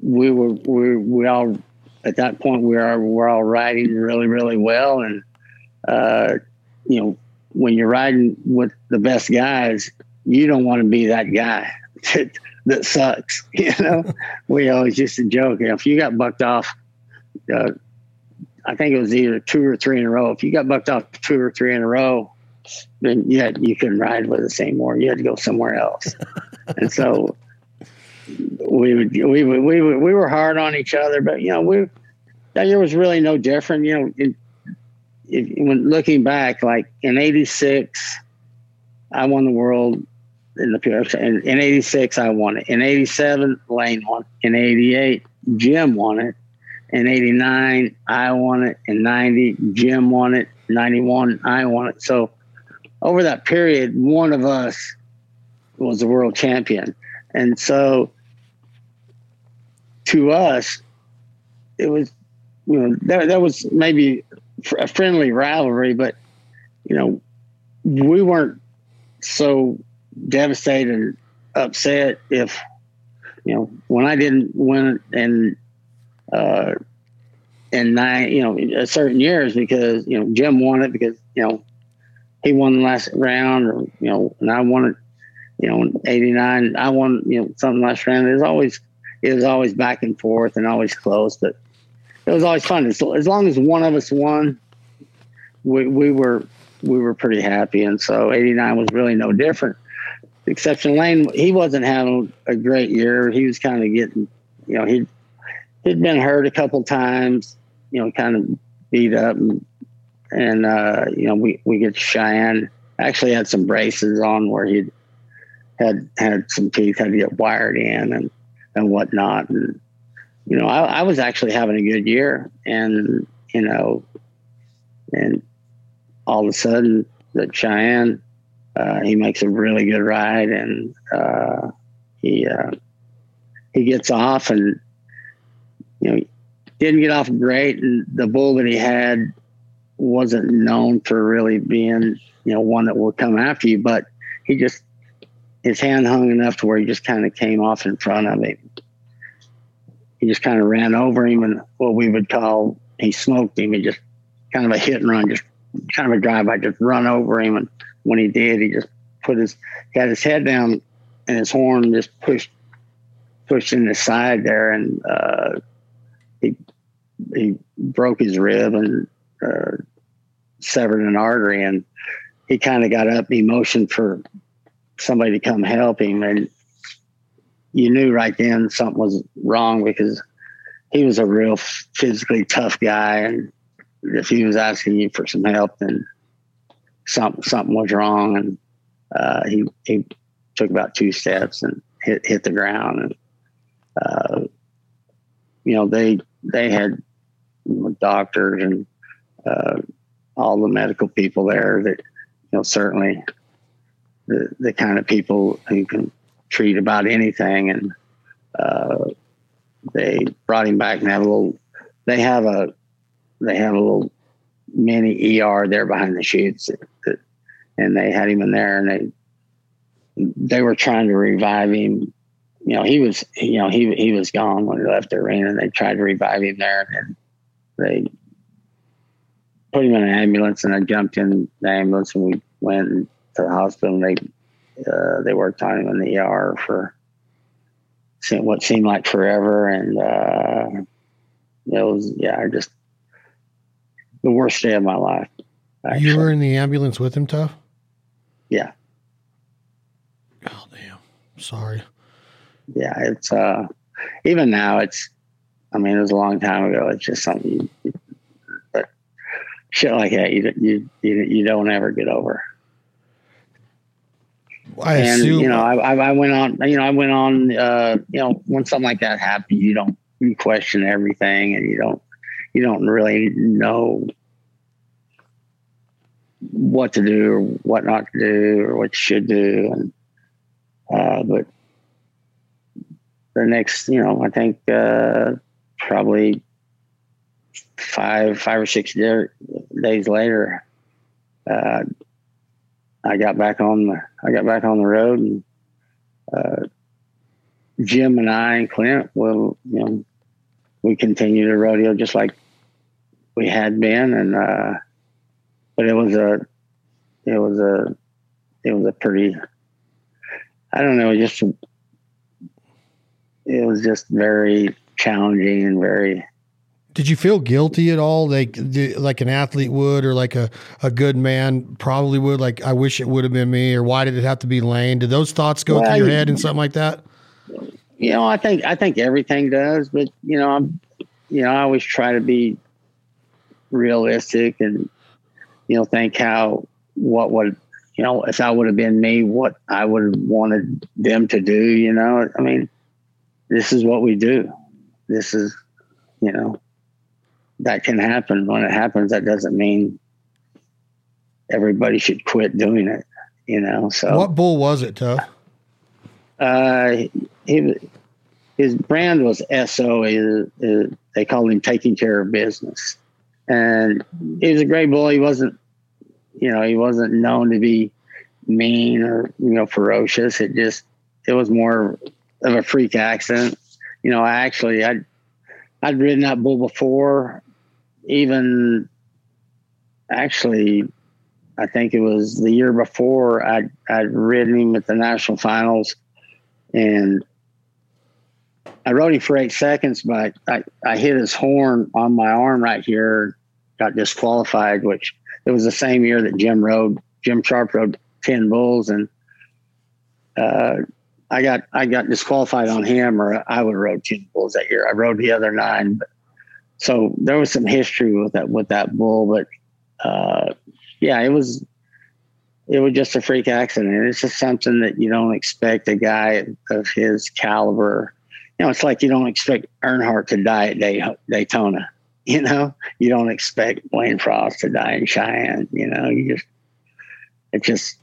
we were, we, we all, at that point, we are, we're all riding really, really well. And, uh, you know, when you're riding with the best guys, you don't want to be that guy that, that sucks. You know, we always used to joke, you know, if you got bucked off, uh, I think it was either two or three in a row. If you got bucked off two or three in a row, then you had, you couldn't ride with us anymore. You had to go somewhere else. And so, We would, we would, we would, we were hard on each other, but, you know, we, that year was really no different. You know, it, it, when looking back, like in eighty-six, I won the world in the P R C A. In, in eighty-six, I won it. In eighty-seven, Lane won. In eighty-eight, Jim won it. In eighty-nine, I won it. In ninety, Jim won it. ninety-one, I won it. So over that period, one of us was the world champion. And so to us, it was, you know, there, there was maybe a friendly rivalry, but, you know, we weren't so devastated and upset if, you know, when I didn't win in, uh, in nine, you know, certain years, because, you know, Jim won it because, you know, he won the last round, or, you know, and I won it, you know, in eighty-nine, I won, you know, something last round. It was always, it was always back and forth and always close, but it was always fun. So as long as one of us won, we, we were, we were pretty happy. And so eighty-nine was really no different, except Lane, he wasn't having a great year. He was kind of getting, you know, he'd, he'd been hurt a couple times, you know, kind of beat up. And, and uh, you know, we, we get to Cheyenne. Actually had some braces on where he had had some teeth, had to get wired in and, and whatnot. And, you know, I, I was actually having a good year. And, you know, and all of a sudden, that Cheyenne, uh, he makes a really good ride, and uh, he uh, he gets off, and you know, didn't get off great. And the bull that he had wasn't known for really being, you know, one that will come after you, but he just, his hand hung enough to where he just kind of came off in front of him. He just kind of ran over him, and what we would call, he smoked him. He just kind of a hit and run, just kind of a drive. I just run over him, and when he did, he just put his, he had his head down, and his horn just pushed, pushed in the side there, and uh, he he broke his rib and uh, severed an artery. And he kind of got up, he motioned for somebody to come help him, and you knew right then something was wrong, because he was a real physically tough guy, and if he was asking you for some help, then something, something was wrong. And uh, he, he took about two steps and hit, hit the ground. And, uh, you know, they, they had doctors and uh, all the medical people there that, you know, certainly the, the kind of people who can treat about anything. And uh, they brought him back and had a little, they have a, They had a little mini E R there behind the chutes, and they had him in there, and they they were trying to revive him. You know, he was, you know, he he was gone when he left the arena, and they tried to revive him there, and they put him in an ambulance, and I jumped in the ambulance, and we went to the hospital, and they uh, they worked on him in the E R for what seemed like forever, and uh, it was yeah, I just. The worst day of my life. Actually. You were in the ambulance with him, Tuff? Yeah. Oh, damn. Sorry. Yeah, it's, uh, even now, it's, I mean, it was a long time ago. It's just something, you, but shit like that, you, you, you, you don't ever get over. I and, assume. You know, I, I went on, you know, I went on, uh, you know, when something like that happened, you don't, you question everything, and you don't, you don't really know what to do or what not to do or what you should do. And, uh, but the next, you know, I think, uh, probably five, five or six de- days later, uh, I got back on the, I got back on the road, and, uh, Jim and I and Clint will, you know, we continued to rodeo just like we had been, and uh, but it was a, it was a, it was a pretty, I don't know, just it was just very challenging and very. Did you feel guilty at all, like like an athlete would, or like a a good man probably would? Like, I wish it would have been me, or why did it have to be Lane? Did those thoughts go well, through your head and something like that? You know, I think I think everything does, but you know, I'm, you know, I always try to be realistic, and you know, think how what would you know, if I would have been me, what I would have wanted them to do, you know, I mean, this is what we do. This is, you know, that can happen. When it happens, that doesn't mean everybody should quit doing it, you know? So what bull was it, Tuff? Uh, he, his brand was S O. He, he, they called him Taking Care of Business. And he was a great bull. He wasn't, you know, he wasn't known to be mean or, you know, ferocious. It just, it was more of a freak accident. You know, I actually, I'd, I'd ridden that bull before, even actually, I think it was the year before I'd, I'd ridden him at the national finals, and I rode him for eight seconds, but I, I hit his horn on my arm right here, got disqualified, which it was the same year that Jim rode, Jim Sharp rode ten bulls. And, uh, I got, I got disqualified on him, or I would have rode ten bulls that year. I rode the other nine. But, so there was some history with that, with that bull, but, uh, yeah, it was, it was just a freak accident. It's just something that you don't expect a guy of his caliber. You know, it's like you don't expect Earnhardt to die at Day, Daytona. You know, you don't expect Lane Frost to die in Cheyenne. You know, you just, it's just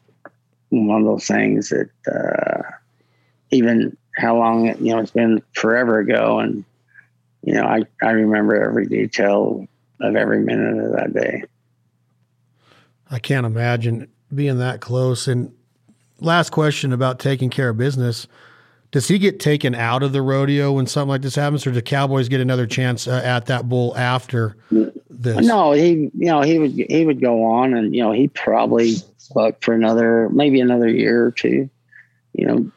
one of those things that uh, even how long, you know, it's been forever ago. And, you know, I, I remember every detail of every minute of that day. I can't imagine being that close. And last question about Taking Care of Business. Does he get taken out of the rodeo when something like this happens, or do cowboys get another chance uh, at that bull after this? No, he, you know, he would, he would go on, and, you know, he probably bucked for another, maybe another year or two. You know,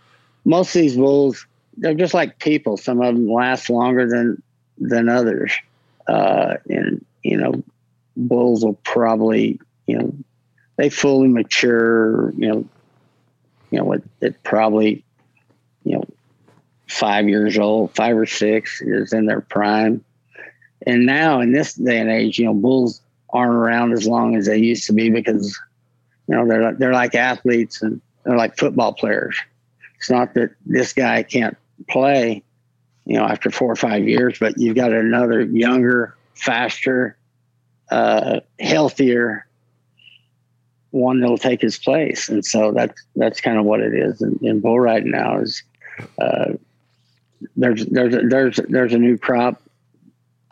most of these bulls, they're just like people. Some of them last longer than, than others. Uh, and, you know, bulls will probably, you know, they fully mature, you know, you know, it, it probably, you know, five years old, five or six is in their prime. And now in this day and age, you know, bulls aren't around as long as they used to be, because, you know, they're, they're like athletes, and they're like football players. It's not that this guy can't play, you know, after four or five years, but you've got another younger, faster, uh, healthier one that'll take his place. And so that's, that's kind of what it is in, in bull riding now is, uh, there's, there's, a, there's, there's a new crop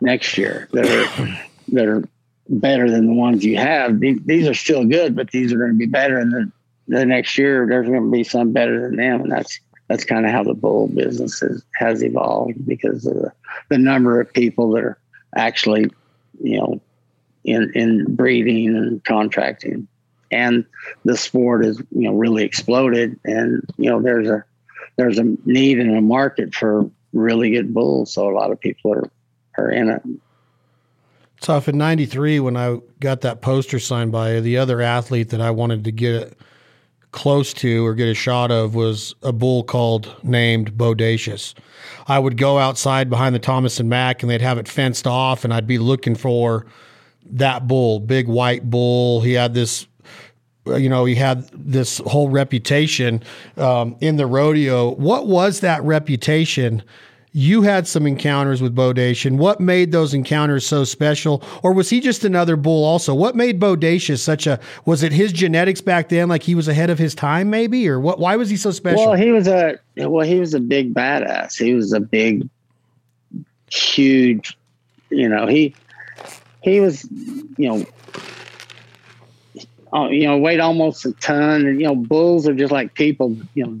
next year that are, that are better than the ones you have. These, these are still good, but these are going to be better. And then the next year there's going to be some better than them. And that's, that's kind of how the bull business is, has evolved, because of the, the number of people that are actually, you know, in, in breeding and contracting. And the sport is, you know, really exploded, and, you know, there's a, there's a need and a market for really good bulls. So a lot of people are, are in it. Tuff, in ninety-three, when I got that poster signed by the other athlete that I wanted to get close to or get a shot of was a bull called named Bodacious. I would go outside behind the Thomas and Mack, and they'd have it fenced off, and I'd be looking for that bull, big white bull. He had this, you know, he had this whole reputation um, in the rodeo. What was that reputation? You had some encounters with Bodacious. What made those encounters so special? Or was he just another bull also? What made Bodacious such a, was it his genetics back then? Like he was ahead of his time maybe, or what, why was he so special? Well, he was a, well, he was a big badass. He was a big, huge, you know, he, he was, you know, Oh, you know, weighed almost a ton. And, you know, bulls are just like people. You know,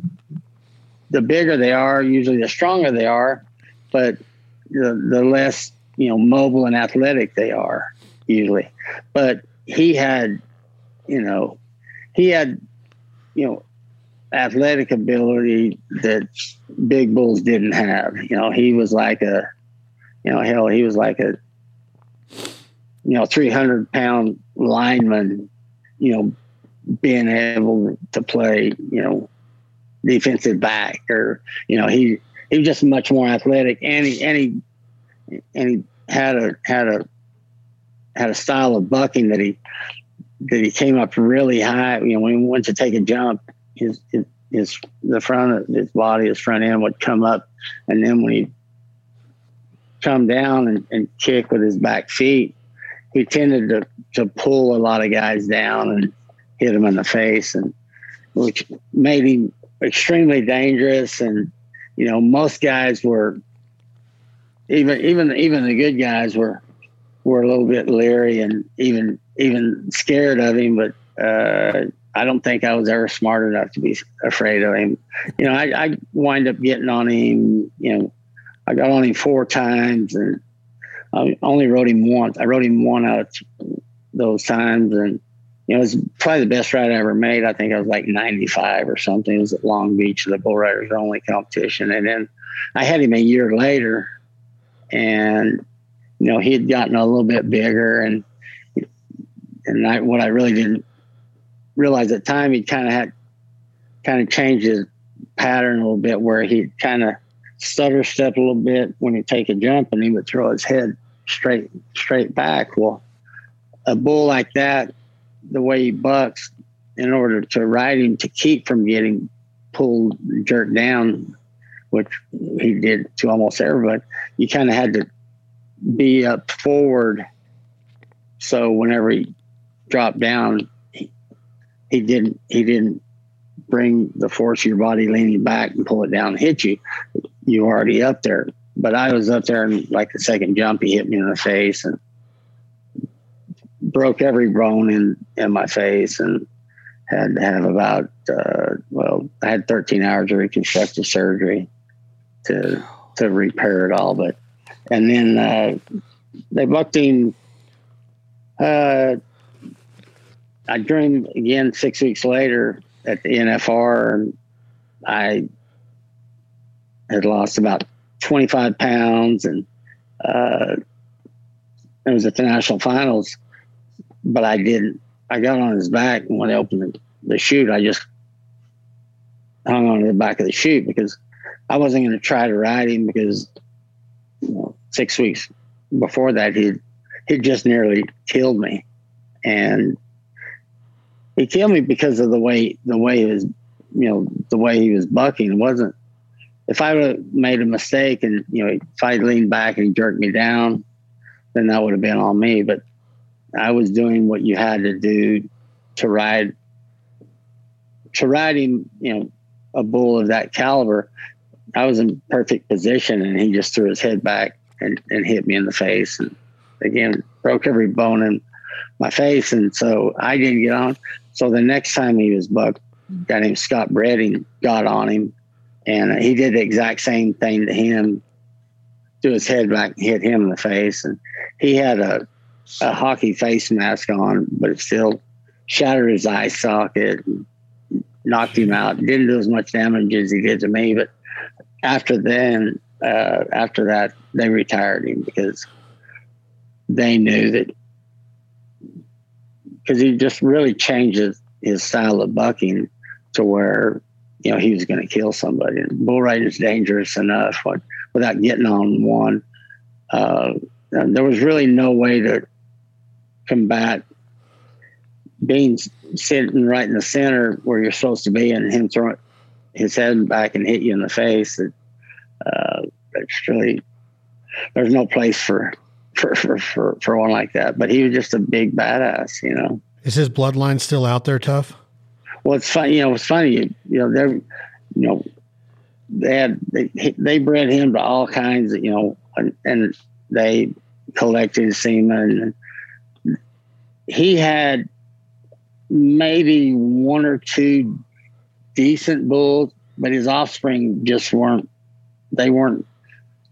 the bigger they are, usually the stronger they are, but the, the less, you know, mobile and athletic they are usually. But he had, you know, he had, you know, athletic ability that big bulls didn't have. You know, he was like a, you know, hell, he was like a, you know, three hundred pound lineman, you know, being able to play, you know, defensive back, or, you know, he, he was just much more athletic, and he, and he, and he had a, had a, had a style of bucking that he, that he came up really high. You know, when he went to take a jump, his, his, his the front of his body, his front end would come up, and then when he come down and, and kick with his back feet, he tended to, to pull a lot of guys down and hit them in the face, and which made him extremely dangerous. And, you know, most guys were, even even even the good guys were were a little bit leery and even even scared of him. But uh, I don't think I was ever smart enough to be afraid of him. You know, I, I wind up getting on him. You know, I got on him four times, and I only rode him once. I rode him one out of those times, and you know, it was probably the best ride I ever made. I think I was like ninety-five or something. It was at Long Beach, the Bull Riders Only competition. And then I had him a year later, and, you know, he had gotten a little bit bigger. And and I, what I really didn't realize at the time, he kind of had kind of changed his pattern a little bit, where he kind of stutter step a little bit when he'd take a jump, and he would throw his head straight straight back. Well, a bull like that, the way he bucks, in order to ride him, to keep from getting pulled, jerked down, which he did to almost everybody, you kind of had to be up forward. So whenever he dropped down, he, he didn't, he didn't bring the force of your body leaning back and pull it down and hit you. You were already up there. But I was up there, and like the second jump, he hit me in the face and broke every bone in, in my face, and had to have about, uh, well, I had thirteen hours of reconstructive surgery to to repair it all. But, and then uh, they bucked him. Uh, I drew him again six weeks later at the N F R, and I had lost about twenty-five pounds, and uh, it was at the national finals. But I didn't. I got on his back, and when they opened the, the chute, I just hung on to the back of the chute, because I wasn't going to try to ride him, because, you know, six weeks before that, he he just nearly killed me, and he killed me because of the way the way he was, you know, the way he was bucking. It wasn't, if I would have made a mistake and, you know, if I leaned back and he jerked me down, then that would have been on me. But I was doing what you had to do to ride, to ride him, you know, a bull of that caliber. I was in perfect position, and he just threw his head back and, and hit me in the face. And again, broke every bone in my face. And so I didn't get on. So the next time he was bucked, a guy named Scott Bredding got on him, and he did the exact same thing to him, threw his head back and hit him in the face. And he had a, a hockey face mask on, but it still shattered his eye socket and knocked him out. Didn't do as much damage as he did to me, but after then, uh, after that, they retired him, because they knew that, because he just really changed his, his style of bucking to where, you know, he was going to kill somebody. And bull riding is dangerous enough when, without getting on one. Uh, there was really no way to combat being sitting right in the center where you're supposed to be, and him throwing his head back and hit you in the face. It, uh, it's really, there's no place for for, for for for one like that. But he was just a big badass, you know. Is his bloodline still out there, Tuff? Well, it's funny, you know. It's funny, you, you know. They, you know, they had they, they bred him to all kinds of, you know, and, and they collected semen. He had maybe one or two decent bulls, but his offspring just weren't, they weren't,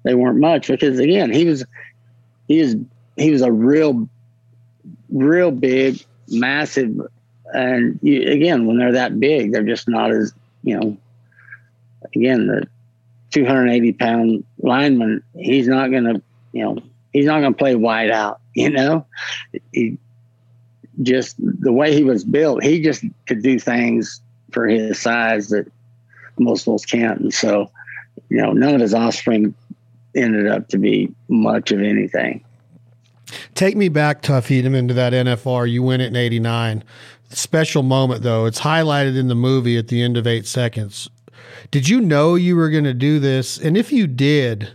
they weren't much, because again, he was, he was, he was a real, real big, massive. And you, again, when they're that big, they're just not as, you know, again, the two hundred eighty pound lineman, he's not going to, you know, he's not going to play wide out, you know, he just, the way he was built, he just could do things for his size that most bulls can't. And so, you know, none of his offspring ended up to be much of anything. Take me back, Tuff Hedeman, to that N F R. You win it in eighty-nine. Special moment, though. It's highlighted in the movie at the end of eight seconds. Did you know you were going to do this? And if you did,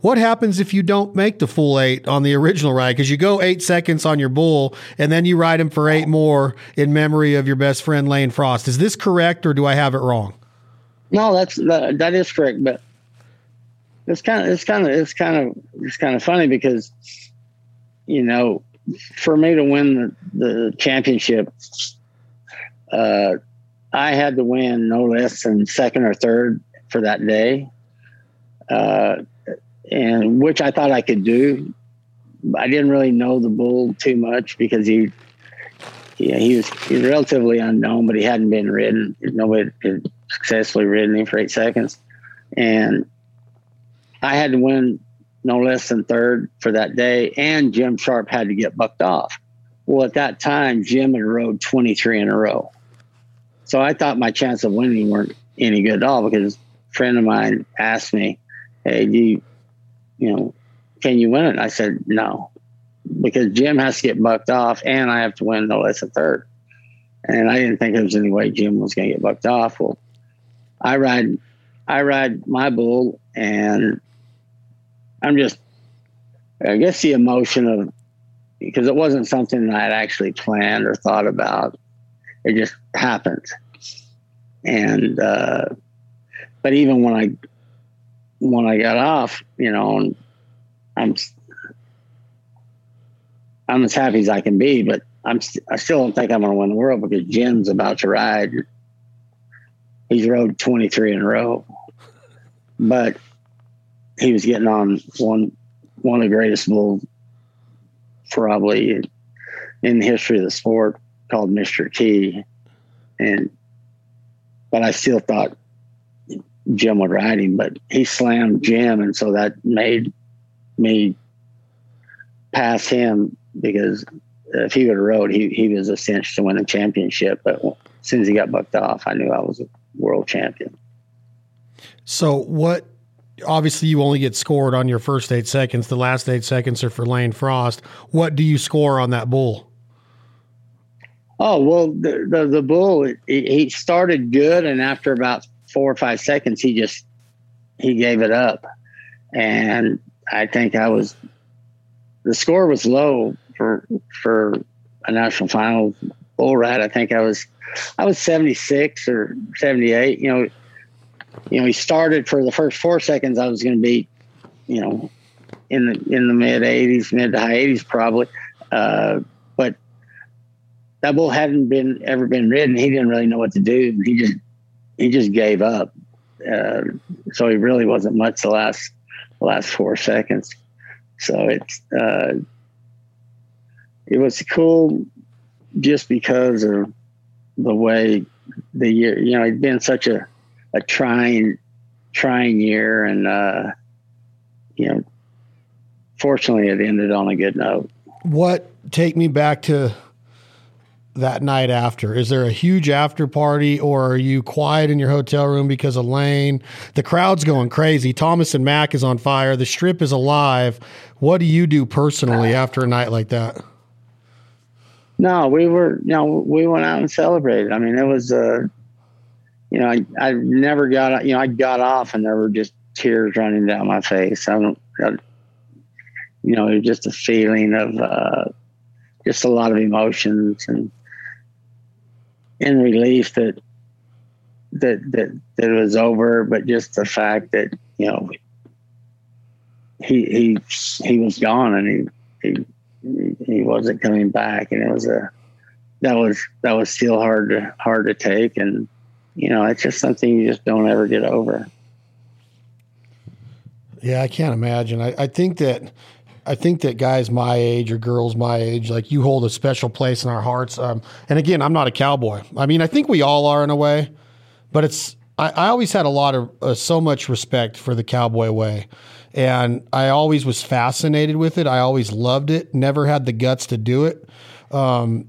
what happens if you don't make the full eight on the original ride? Because you go eight seconds on your bull, and then you ride him for eight more in memory of your best friend, Lane Frost. Is this correct, or do I have it wrong? No, that's that, that is correct, but it's kind of it's kind of it's kind of it's kind of funny because, you know, for me to win the, the championship, uh, I had to win no less than second or third for that day, uh, and which I thought I could do. I didn't really know the bull too much because he, yeah, he was, he was relatively unknown, but he hadn't been ridden. Nobody had successfully ridden him for eight seconds, and I had to win no less than third for that day, and Jim Sharp had to get bucked off. Well, at that time, Jim had rode twenty-three in a row. So I thought my chance of winning weren't any good at all because a friend of mine asked me, hey, do you, you know, can you win it? I said, no, because Jim has to get bucked off and I have to win no less than third. And I didn't think there was any way Jim was going to get bucked off. Well, I ride, I ride my bull, and I'm just, I guess the emotion of, because it wasn't something that I'd actually planned or thought about. It just happened. And, uh, but even when I, when I got off, you know, and I'm, I'm as happy as I can be, but I'm, st- I still don't think I'm going to win the world because Jim's about to ride. He's rode twenty-three in a row, but he was getting on one one of the greatest bulls probably in the history of the sport, called Mister T. And but I still thought Jim would ride him, but he slammed Jim, and so that made me pass him because if he would have rode, he, he was a cinch to win the championship. But as soon as he got bucked off, I knew I was a world champion. So what... Obviously, you only get scored on your first eight seconds. The last eight seconds are for Lane Frost. What do you score on that bull? Oh, well, the the, the bull, he, he started good, and after about four or five seconds, he just he gave it up. And I think I was the score was low for for a national final bull ride. I think I was I was seventy-six or seventy-eight. You know. You know, he started for the first four seconds. I was going to be, you know, in the in the mid eighties, mid to high eighties probably. Uh, but that bull hadn't been ever been ridden. He didn't really know what to do. He just he just gave up. Uh, so he really wasn't much the last the last four seconds. So it's uh, it was cool just because of the way the year. You know, it'd been such a a trying, trying year. And, uh, you know, fortunately it ended on a good note. What, take me back to that night after. Is there a huge after party, or are you quiet in your hotel room because of Lane? The crowd's going crazy. Thomas and Mack is on fire. The strip is alive. What do you do personally uh, after a night like that? No, we were, you know, we went out and celebrated. I mean, it was, uh, you know, I, I never got, you know, I got off and there were just tears running down my face. I don't, I, you know, it was just a feeling of, uh, just a lot of emotions and in relief that, that, that, that it was over, but just the fact that, you know, he, he, he was gone and he, he, he wasn't coming back. And it was a, that was, that was still hard to, hard to take. And, you know, it's just something you just don't ever get over. Yeah, I can't imagine. I, I think that I think that guys my age or girls my age, like, you hold a special place in our hearts. Um, and again, I'm not a cowboy. I mean, I think we all are in a way, but it's I, I always had a lot of uh, so much respect for the cowboy way. And I always was fascinated with it. I always loved it. Never had the guts to do it. Um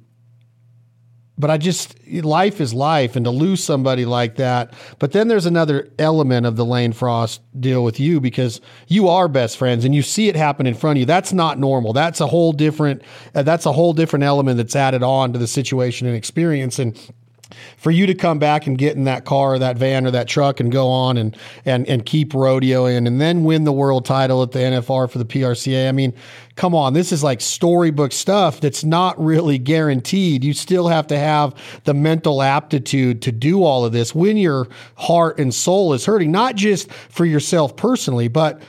But I just, life is life, and to lose somebody like that. But then there's another element of the Lane Frost deal with you, because you are best friends and you see it happen in front of you. That's not normal. That's a whole different, uh, that's a whole different element that's added on to the situation and experience. And for you to come back and get in that car or that van or that truck and go on and, and, and keep rodeoing and then win the world title at the N F R for the P R C A. I mean, come on, this is like storybook stuff that's not really guaranteed. You still have to have the mental aptitude to do all of this when your heart and soul is hurting, not just for yourself personally, but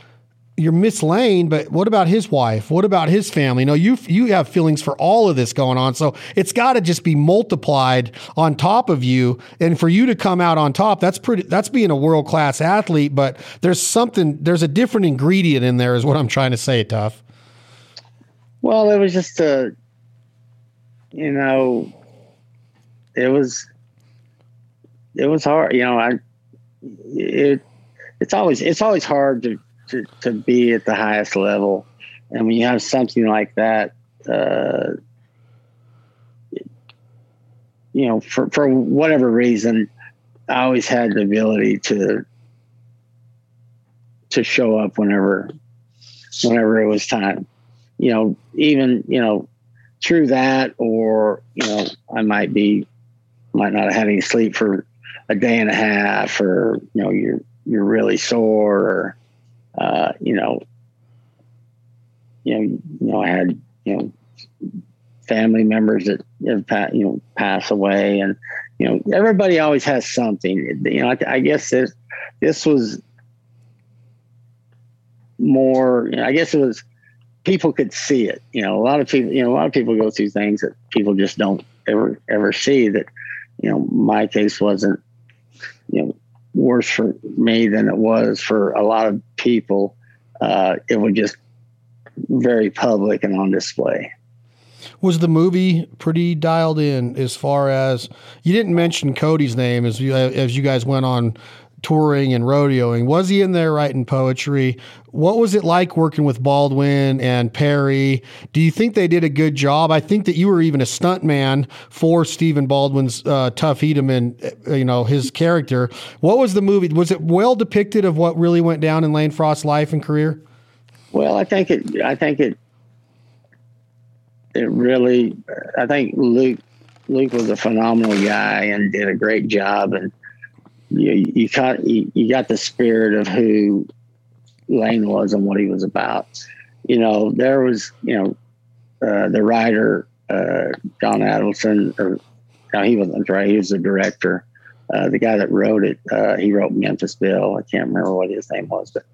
you're Miss Lane, but what about his wife? What about his family? No, you you have feelings for all of this going on. So it's got to just be multiplied on top of you. And for you to come out on top, that's pretty, that's being a world-class athlete, but there's something, there's a different ingredient in there is what I'm trying to say, Tuff. Well, it was just a, you know, it was, it was hard. You know, I, it, it's always, it's always hard to, To, to be at the highest level. And when you have something like that, uh, you know, for, for whatever reason, I always had the ability to, to show up whenever, whenever it was time, you know, even, you know, through that, or, you know, I might be, might not have had any sleep for a day and a half, or, you know, you're, you're really sore, or, Uh, you know, you know, you know, I had, you know, family members that have, pa- you know, pass away, and, you know, everybody always has something, you know, I, I guess this, this was more, you know, I guess it was, people could see it, you know, a lot of people, you know, a lot of people go through things that people just don't ever, ever see that, you know, my case wasn't, you know, worse for me than it was for a lot of people. Uh, it was just very public and on display. Was the movie pretty dialed in as far as, you didn't mention Cody's name as you, as you guys went on touring and rodeoing? Was he in there writing poetry? What was it like working with Baldwin and Perry? Do you think they did a good job? I think that you were even a stuntman for Stephen Baldwin's uh, Tuff Hedeman, you know, his character. What was the movie? Was it well depicted of what really went down in Lane Frost's life and career? Well, I think it, I think it, it really, I think Luke, Luke was a phenomenal guy and did a great job. And you, you got, you, you got the spirit of who Lane was and what he was about. You know, there was, you know, uh, the writer, uh, John Adelson, or no, he wasn't, right. He was the director. Uh, the guy that wrote it, uh, he wrote Memphis Bill. I can't remember what his name was, but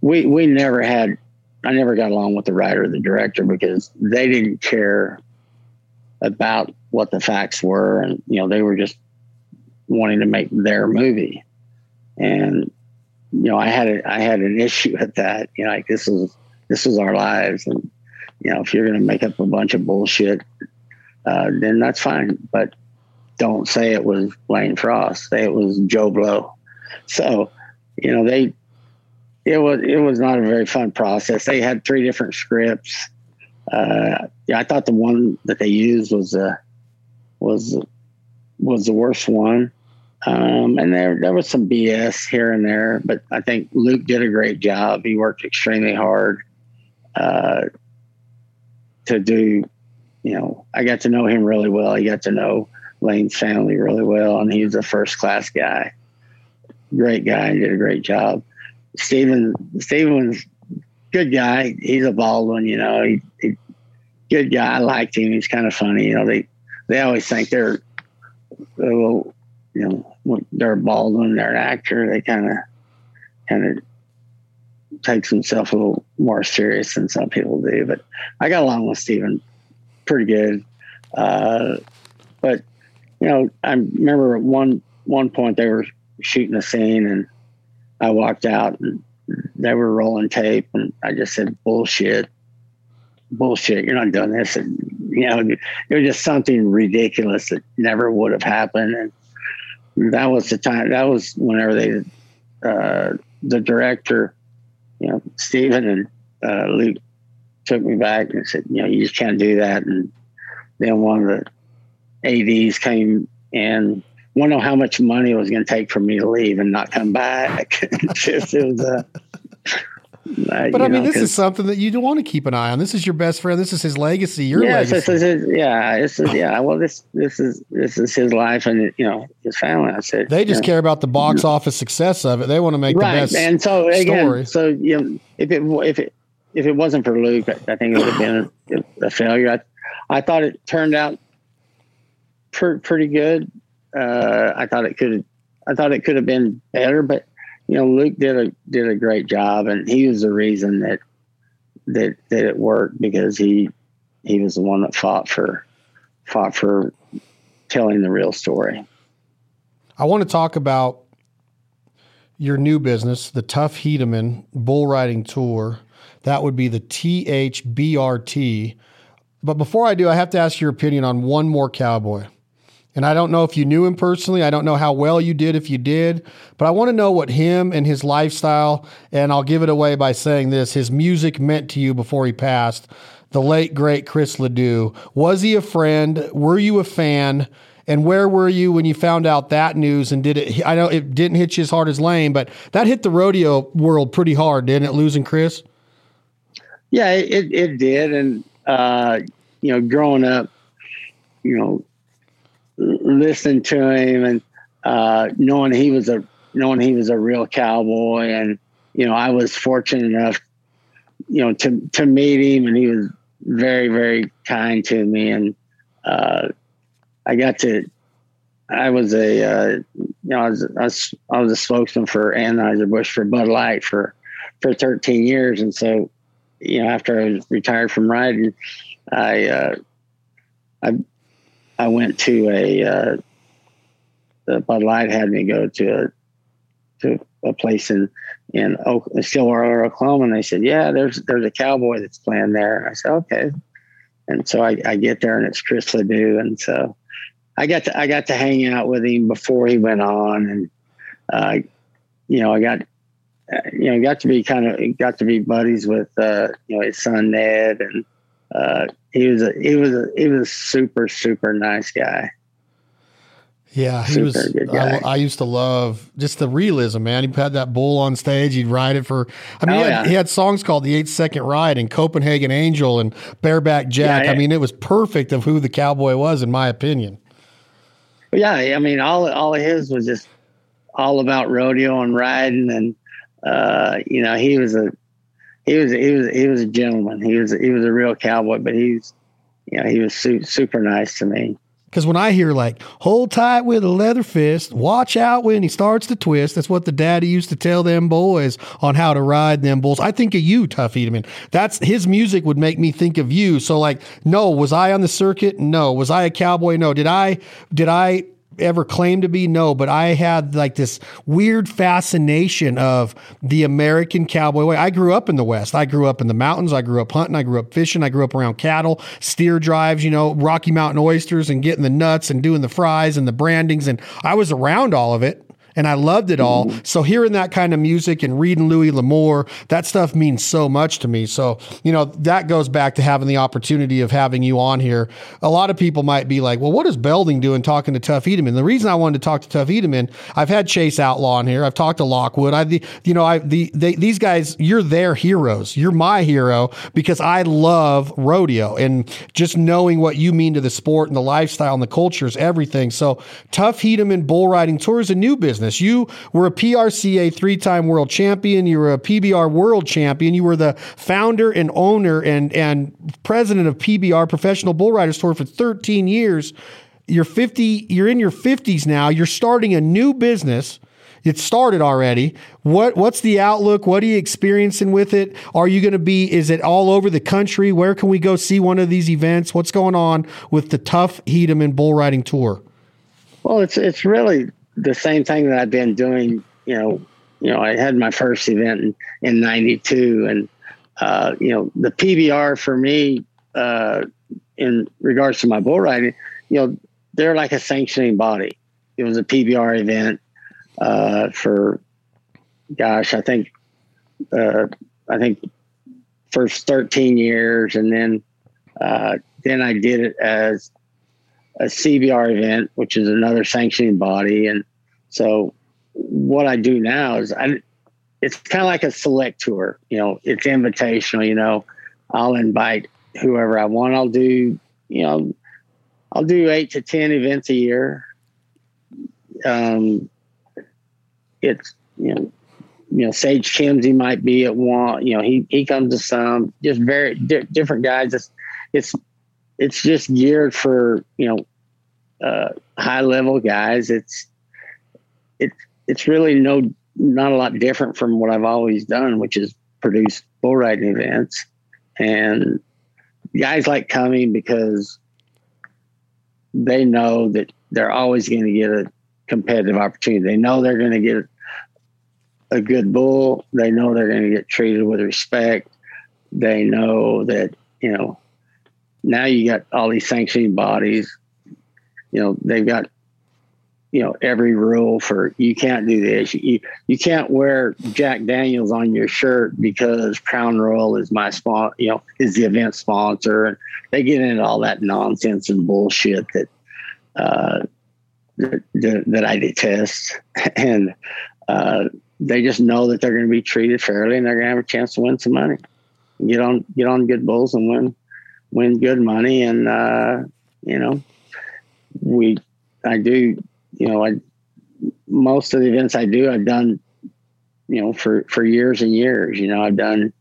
we, we never had, I never got along with the writer or the director because they didn't care about what the facts were. And, you know, they were just wanting to make their movie. And, you know, I had a, I had an issue with that. You know, like this is, this is our lives. And, you know, if you're going to make up a bunch of bullshit, uh, then that's fine. But don't say it was Lane Frost. Say it was Joe Blow. So, you know, they, it was, it was not a very fun process. They had three different scripts. Uh, yeah, I thought the one that they used was, uh, was, was the worst one. Um, and there, there was some B S here and there, but I think Luke did a great job. He worked extremely hard, uh, to do, you know, I got to know him really well. I got to know Lane's family really well. And he was a first-class guy, great guy, and did a great job. Stephen, Stephen's good guy. He's a bald one, you know, he, he good guy. I liked him. He's kind of funny. You know, they, they always think they're, little, you know, they're bald when they're an actor. They kind of, kind of takes himself a little more serious than some people do. But I got along with Stephen pretty good. Uh, but you know, I remember at one one point they were shooting a scene, and I walked out, and they were rolling tape, and I just said, "Bullshit, bullshit! You're not doing this." And, you know, it was just something ridiculous that never would have happened. And that was the time, that was whenever they, uh, the director, you know, Stephen and uh, Luke took me back and said, you know, you just can't do that. And then one of the A Vs came and want to know how much money it was going to take for me to leave and not come back. Just, it was a, uh, but I mean, know, this is something that you do want to keep an eye on. This is your best friend. This is his legacy. Your yeah, legacy. This is, yeah, this is, yeah. Well, this this is this is his life, and you know, his family. I said they just you know, care about the box office success of it. They want to make right. the best. And so again, story. so you know, if it if it if it wasn't for Luke, I think it would have been a, a failure. I, I thought it turned out per, pretty good. Uh, I thought it could, I thought it could have been better, but you know, Luke did a did a great job, and he was the reason that that that it worked, because he he was the one that fought for fought for telling the real story. I want to talk about your new business, the Tuff Hedeman Bull Riding Tour. That would be the T H B R T. But before I do, I have to ask your opinion on one more cowboy. And I don't know if you knew him personally. I don't know how well you did, if you did, but I want to know what him and his lifestyle, and I'll give it away by saying this, his music meant to you before he passed, the late, great Chris LeDoux. Was he a friend? Were you a fan? And where were you when you found out that news? And did it, I know it didn't hit you as hard as Lane, but that hit the rodeo world pretty hard, didn't it, losing Chris? Yeah, it, it did. And, uh, you know, growing up, you know, listening to him and uh, knowing he was a knowing he was a real cowboy, and you know, I was fortunate enough, you know, to to meet him, and he was very, very kind to me, and uh, I got to I was a uh, you know I was, I was I was a spokesman for Anheuser-Busch for Bud Light for for thirteen years, and so you know, after I was retired from riding, I uh, I. I went to a, uh, the Bud Light had me go to a, to a place in, in Stillwater, Oklahoma. And they said, yeah, there's, there's a cowboy that's playing there. And I said, okay. And so I, I get there, and it's Chris LeDoux. And so I got to, I got to hang out with him before he went on. And, uh, you know, I got, you know, got to be kind of, got to be buddies with, uh, you know, his son, Ned, and, uh, He was a he was a he was a super super nice guy. Yeah, he super was. Good guy. I, I used to love just the realism, man. He had that bull on stage. He'd ride it for. I mean, oh, he, had, yeah. he had songs called "The Eight Second Ride" and "Copenhagen Angel" and "Bareback Jack." Yeah, yeah. I mean, it was perfect of who the cowboy was, in my opinion. But yeah, I mean, all all of his was just all about rodeo and riding, and uh, you know, he was a. He was he was he was a gentleman. He was he was a real cowboy, but he's you know, he was su- super nice to me. Because when I hear like hold tight with a leather fist, watch out when he starts to twist, that's what the daddy used to tell them boys on how to ride them bulls. I think of you, Tuff Hedeman. That's his music would make me think of you. So like, no, was I on the circuit? No. Was I a cowboy? No. Did I did I ever claimed to be? No, but I had like this weird fascination of the American cowboy way. I grew up in the West. I grew up in the mountains. I grew up hunting. I grew up fishing. I grew up around cattle, steer drives, you know, Rocky Mountain oysters and getting the nuts and doing the fries and the brandings. And I was around all of it, and I loved it all. Mm-hmm. So hearing that kind of music and reading Louis L'Amour, that stuff means so much to me. So, you know, that goes back to having the opportunity of having you on here. A lot of people might be like, well, what is Belding doing talking to Tuff Hedeman? The reason I wanted to talk to Tuff Hedeman, I've had Chase Outlaw on here. I've talked to Lockwood. I, the, you know, I, the, they, these guys, you're their heroes. You're my hero because I love rodeo, and just knowing what you mean to the sport and the lifestyle and the culture is everything. So Tuff Hedeman Bull Riding Tour is a new business. You were a P R C A three-time world champion. You were a P B R world champion. You were the founder and owner and, and president of P B R, Professional Bull Riders Tour, for thirteen years. You're fifty. You're in your fifties now. You're starting a new business. It started already. What What's the outlook? What are you experiencing with it? Are you going to be, is it all over the country? Where can we go see one of these events? What's going on with the Tuff Hedeman Bull Riding Tour? Well, it's it's really the same thing that I've been doing. You know, you know, I had my first event in, in ninety-two, and, uh, you know, the P B R for me, uh, in regards to my bull riding, you know, they're like a sanctioning body. It was a P B R event, uh, for gosh, I think, uh, I think first thirteen years. And then, uh, then I did it as, a C B R event, which is another sanctioning body. And so what I do now is I, it's kind of like a select tour, you know, it's invitational, you know, I'll invite whoever I want. I'll do, you know, I'll do eight to ten events a year. Um, it's, you know, you know, Sage Kimzey might be at one, you know, he, he comes to some, just very di- different guys. It's, it's, it's just geared for, you know, uh, high level guys. It's, it's, it's really no, not a lot different from what I've always done, which is produce bull riding events. And guys like coming because they know that they're always going to get a competitive opportunity. They know they're going to get a good bull. They know they're going to get treated with respect. They know that, you know, now you got all these sanctioning bodies, you know, they've got, you know, every rule for you can't do this. You, you can't wear Jack Daniels on your shirt because Crown Royal is my sponsor, you know, is the event sponsor. And they get into all that nonsense and bullshit that, uh, that, that, that I detest. And, uh, they just know that they're going to be treated fairly and they're going to have a chance to win some money, get on, get on good bulls and win, win good money. And, uh, you know, we, I do, you know, I, most of the events I do, I've done, you know, for, for years and years, you know, I've done,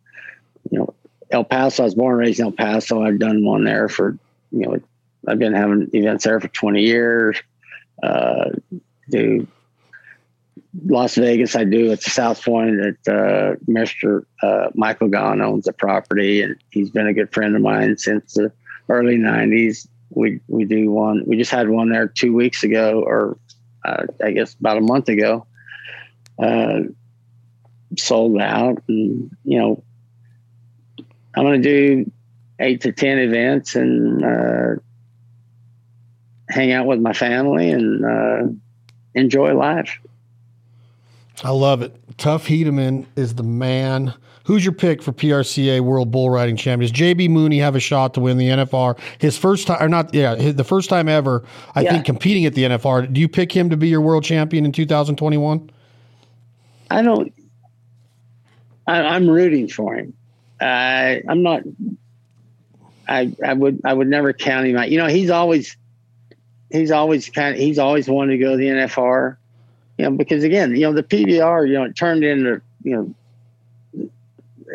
you know, El Paso, I was born and raised in El Paso. I've done one there for, you know, I've been having events there for twenty years. Uh, do Las Vegas. I do at the South Point at, uh, Mister, uh, Michael Gaughan owns the property and he's been a good friend of mine since the early nineties. We we do one. We just had one there two weeks ago, or uh, I guess about a month ago. Uh, sold out, and you know, I'm going to do eight to ten events and uh, hang out with my family and uh, enjoy life. I love it. Tuff Hedeman is the man. Who's your pick for P R C A World Bull Riding Champions? J B. Mauney have a shot to win the N F R? His first time, or not, yeah, his, the first time ever, I yeah. think, competing at the N F R. Do you pick him to be your world champion in two thousand twenty-one? I don't, I, I'm rooting for him. I, I'm not, I I would, I would never count him out. You know, he's always, he's always kind of, he's always wanted to go to the N F R, you know, because again, you know, the P B R, you know, it turned into, you know,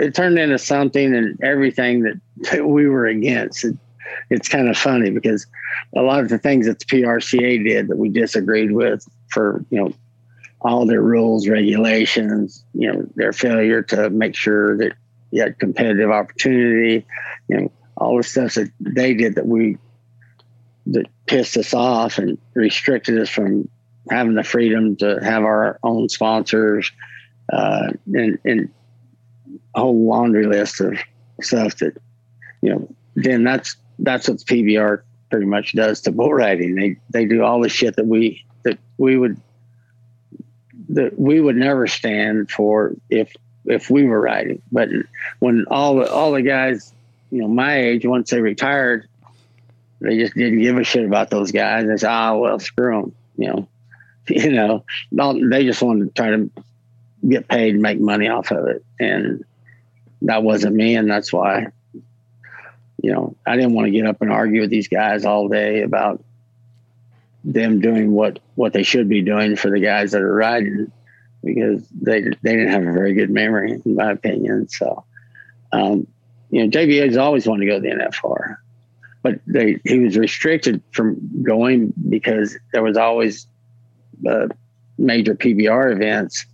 it turned into something and everything that, that we were against. It, it's kind of funny because a lot of the things that the P R C A did that we disagreed with for, you know, all their rules, regulations, you know, their failure to make sure that you had competitive opportunity, you know, all the stuff that they did that we, that pissed us off and restricted us from having the freedom to have our own sponsors, uh, and, and, a whole laundry list of stuff that, you know, then that's, that's what the P B R pretty much does to bull riding. They, they do all the shit that we, that we would, that we would never stand for if, if we were riding. But when all the, all the guys, you know, my age, once they retired, they just didn't give a shit about those guys. They said, ah, oh, well, screw them. You know, you know, they just wanted to try to get paid and make money off of it. And that wasn't me. And that's why, you know, I didn't want to get up and argue with these guys all day about them doing what, what they should be doing for the guys that are riding, because they, they didn't have a very good memory in my opinion. So, um, you know, J B A's always wanted to go to the N F R, but they, he was restricted from going because there was always uh, major P B R events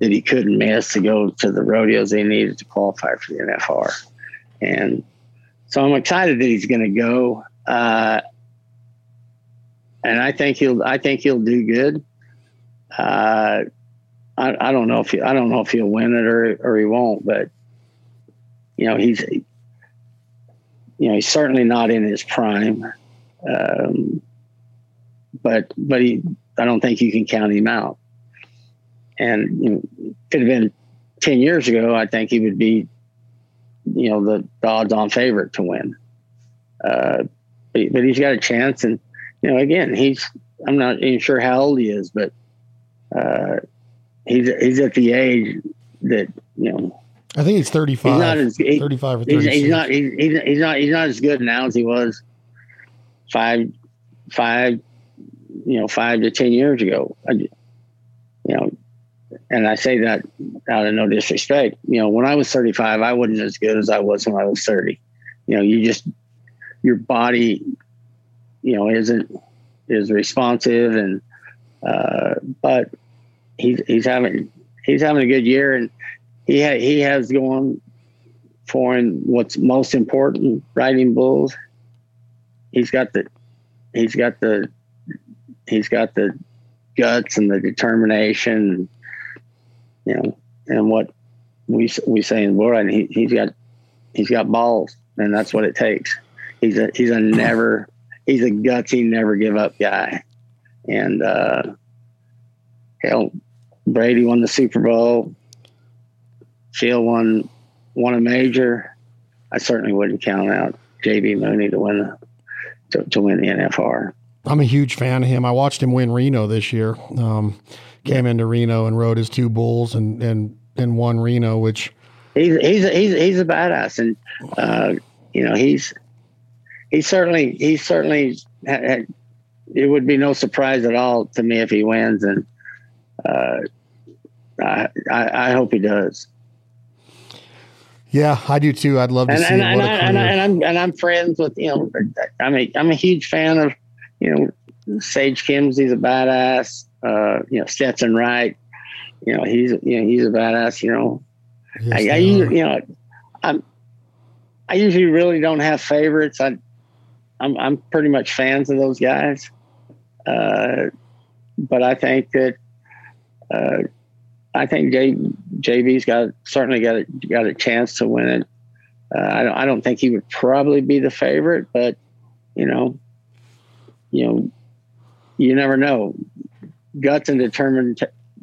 that he couldn't miss to go to the rodeos they needed to qualify for the N F R. And so I'm excited that he's going to go. Uh, and I think he'll, I think he'll do good. Uh, I, I don't know if he, I don't know if he'll win it or, or he won't, but you know, he's, you know, he's certainly not in his prime. Um, but, but he, I don't think you can count him out. And you know, could have been ten years ago, I think he would be, you know, the odds on favorite to win. Uh, but, but he's got a chance. And, you know, again, he's, I'm not even sure how old he is, but uh, he's he's at the age that, you know, I think he's thirty-five. He's not as, he, thirty-five or thirty-six. He's, he's not. He's, he's, he's not. He's not as good now as he was five, five, you know, five to ten years ago. I, you know, and I say that out of no disrespect. You know, when I was thirty-five, I wasn't as good as I was when I was thirty. You know, you just your body, you know, isn't is responsive, and uh, but he's he's having he's having a good year. And He ha- he has going for him what's most important, riding bulls. He's got the he's got the he's got the guts and the determination, you know, and what we we say in bull riding, he he's got he's got balls, and that's what it takes. He's a he's a never he's a gutsy, never give up guy. And uh, hell, Brady won the Super Bowl. Field won, won a major. I certainly wouldn't count out J B. Mauney to win the, to, to win the N F R. I'm a huge fan of him. I watched him win Reno this year. Um, came into Reno and rode his two bulls and and, and won Reno, which he's he's he's he's a badass, and uh, you know he's he certainly he certainly had, it would be no surprise at all to me if he wins, and uh, I, I I hope he does. Yeah, I do too. I'd love to and, see. And, and, I, and, I, and I'm and I'm friends with, you know, I'm a I'm a huge fan of, you know, Sage Kimzey's a badass. Uh, you know, Stetson Wright, you know, he's you know he's a badass. You know, yes, I, I you know I'm I usually really don't have favorites. I I'm I'm pretty much fans of those guys, uh, but I think that. Uh, I think J, JB's got certainly got a, got a chance to win it. Uh, I don't I don't think he would probably be the favorite, but you know, you know, you never know. Guts and determined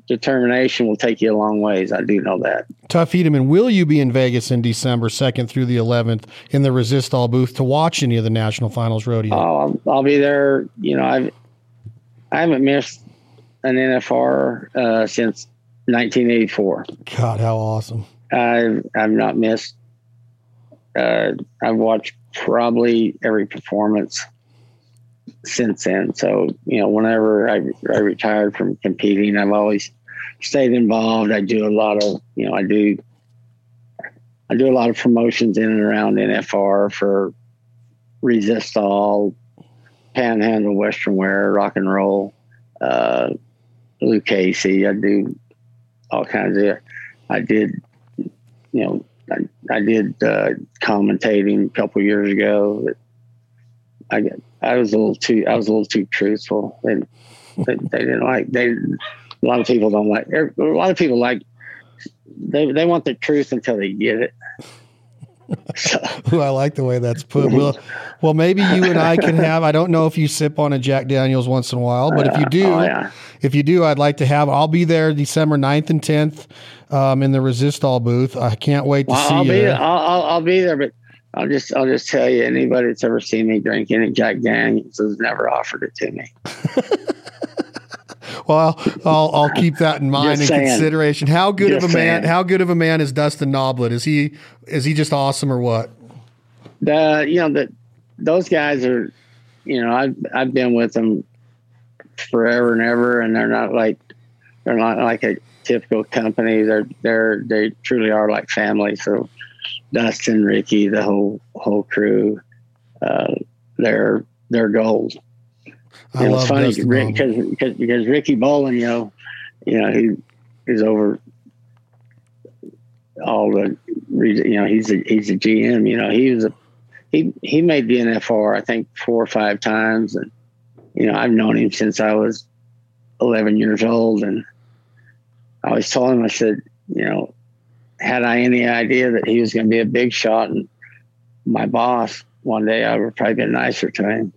determination will take you a long ways. I do know that. Tuff Hedeman, will you be in Vegas in December second through the eleventh in the Resistol booth to watch any of the National Finals rodeo? Oh, I'll, I'll be there. You know, I've I haven't missed an N F R uh, since nineteen eighty-four. God, how awesome. I've, I've not missed. Uh, I've watched probably every performance since then. So, you know, whenever I, I retired from competing, I've always stayed involved. I do a lot of, you know, I do, I do a lot of promotions in and around N F R for Resistol, Panhandle, Western Wear, Rock and Roll, uh, Luke Casey. I do all kinds of, I did, you know, I, I did uh, commentating a couple of years ago. I I was a little too, I was a little too truthful, and they, they didn't like. They a lot of people don't like. A lot of people like. They they want the truth until they get it. So. Ooh, I like the way that's put. Well, well, maybe you and I can have. I don't know if you sip on a Jack Daniels once in a while, but if you do, oh, yeah. if you do, I'd like to have. I'll be there December ninth and tenth um, in the Resistol booth. I can't wait to well, see I'll you. Be, I'll, I'll, I'll be there, but I'll just I'll just tell you, anybody that's ever seen me drink any Jack Daniels has never offered it to me. Well, I'll, I'll keep that in mind in consideration. How good just of a man? Saying. How good of a man is Dustin Noblett? Is he is he just awesome or what? The you know that those guys are, you know, I've I've been with them forever and ever, and they're not like they're not like a typical company. They're they're they truly are like family. So Dustin, Ricky, the whole whole crew, uh, they're they're gold. I it was funny because because because Ricky Bolin, you know, you know he is over all the, you know, he's a, he's a G M. You know, he was a, he he made the N F R I think four or five times, and you know I've known him since I was eleven years old, and I always told him, I said, you know, had I any idea that he was going to be a big shot and my boss one day, I would probably be nicer to him.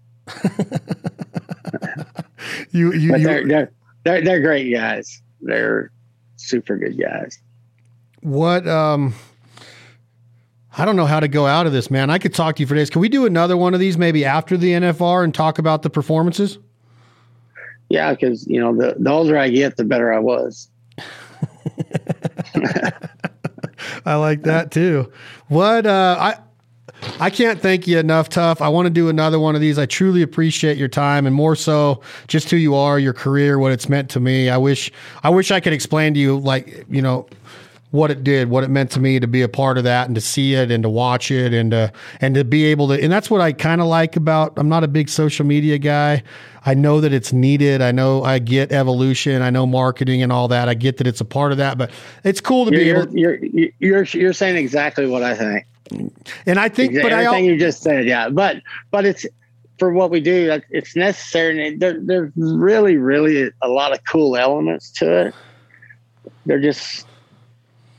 you, you, but they're, they're, they're, they're great guys. They're super good guys. What, um, I don't know how to go out of this, man. I could talk to you for days. Can we do another one of these maybe after the N F R and talk about the performances? Yeah, because, you know, the, the older I get, the better I was. I like that too. What, uh, I, I can't thank you enough, Tuff. I want to do another one of these. I truly appreciate your time, and more so just who you are, your career, what it's meant to me. I wish, I wish I could explain to you, like, you know, what it did, what it meant to me to be a part of that and to see it and to watch it and to, and to be able to, and that's what I kind of like about, I'm not a big social media guy. I know that it's needed. I know I get evolution. I know marketing and all that. I get that it's a part of that, but it's cool to you're, be able to, you're, you're, you're, you're saying exactly what I think. And I think, exactly, but I think you just said, yeah, but, but it's for what we do, it's necessary. And there, there's really, really a lot of cool elements to it. They're just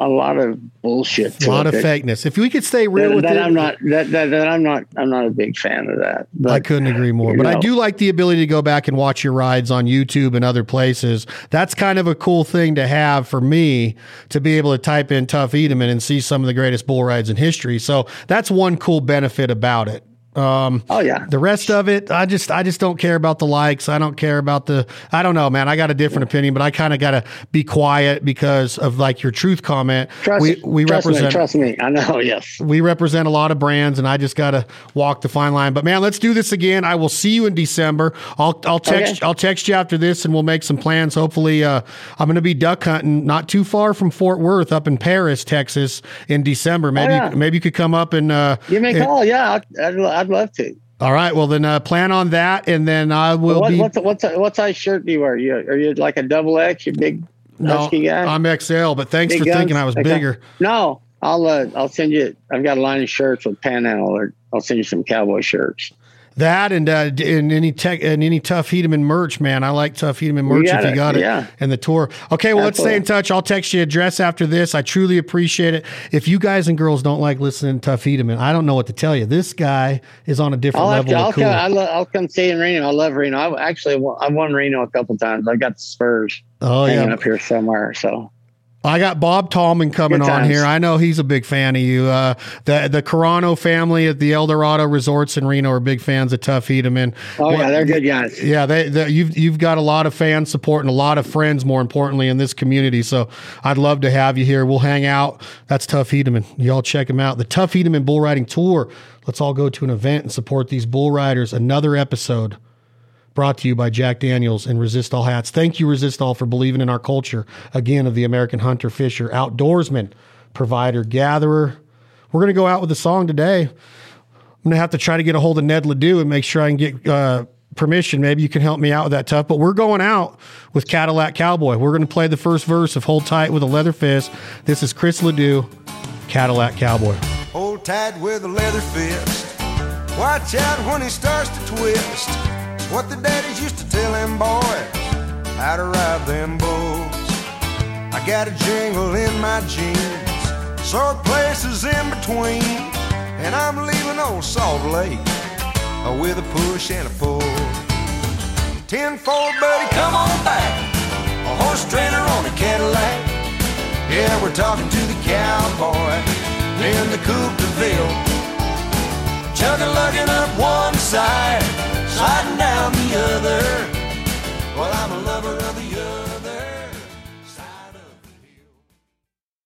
a lot of bullshit. A lot of fakeness. If we could stay real that, with that, it, I'm not, that, that, that I'm not, I'm not a big fan of that. But, I couldn't agree more, but know. I do like the ability to go back and watch your rides on YouTube and other places. That's kind of a cool thing to have for me to be able to type in Tuff Hedeman and see some of the greatest bull rides in history. So that's one cool benefit about it. Um, oh yeah. The rest of it, I just, I just don't care about the likes. I don't care about the, I don't know, man, I got a different opinion, but I kind of got to be quiet because of like your truth comment. Trust, we we trust represent, me, trust me. I know. Yes. We represent a lot of brands and I just got to walk the fine line, but man, let's do this again. I will see you in December. I'll, I'll text, okay. I'll text you after this and we'll make some plans. Hopefully, uh, I'm going to be duck hunting not too far from Fort Worth up in Paris, Texas in December. Maybe, oh, yeah. maybe you could come up and, uh, give me a call. And, yeah. I, I'd love I'd love to. All right. Well, then uh, plan on that, and then I will what, be. What what what size shirt do you wear? Are you, are you like a double X? You big husky no, guy? I'm X L, but thanks big for guns? Thinking I was okay. bigger. No, I'll uh, I'll send you. I've got a line of shirts with Panhandle, or I'll send you some cowboy shirts. That and uh, and any tech and any Tuff Hedeman merch, man. I like Tuff Hedeman merch if you got it. Yeah. And the tour. Okay, well, Absolutely. Let's stay in touch. I'll text you address after this. I truly appreciate it. If you guys and girls don't like listening to Tuff Hedeman, I don't know what to tell you. This guy is on a different I'll level. To, I'll, cool. come, I lo- I'll come see in Reno. I love Reno. I actually won, I won Reno a couple times. I got the Spurs oh, hanging yeah. up here somewhere. So. I got Bob Tallman coming on here. I know he's a big fan of you. Uh, the the Carano family at the El Dorado Resorts in Reno are big fans of Tuff Hedeman. Oh yeah, they're good guys. Yeah, they, they, you've you've got a lot of fan support and a lot of friends. More importantly, in this community, so I'd love to have you here. We'll hang out. That's Tuff Hedeman. Y'all check him out. The Tuff Hedeman Bull Riding Tour. Let's all go to an event and support these bull riders. Another episode. Brought to you by Jack Daniels and Resistol Hats. Thank you, Resistol, for believing in our culture, again, of the American hunter, fisher, outdoorsman, provider, gatherer. We're going to go out with a song today. I'm going to have to try to get a hold of Ned LeDoux and make sure I can get uh, permission. Maybe you can help me out with that, Tuff. But we're going out with Cadillac Cowboy. We're going to play the first verse of Hold Tight with a Leather Fist. This is Chris LeDoux, Cadillac Cowboy. Hold tight with a leather fist. Watch out when he starts to twist. What the daddies used to tell them boys how to ride them bulls. I got a jingle in my jeans, sore places in between, and I'm leaving old Salt Lake with a push and a pull. Ten-four, buddy, come on back, a horse trainer on a Cadillac. Yeah, we're talking to the cowboy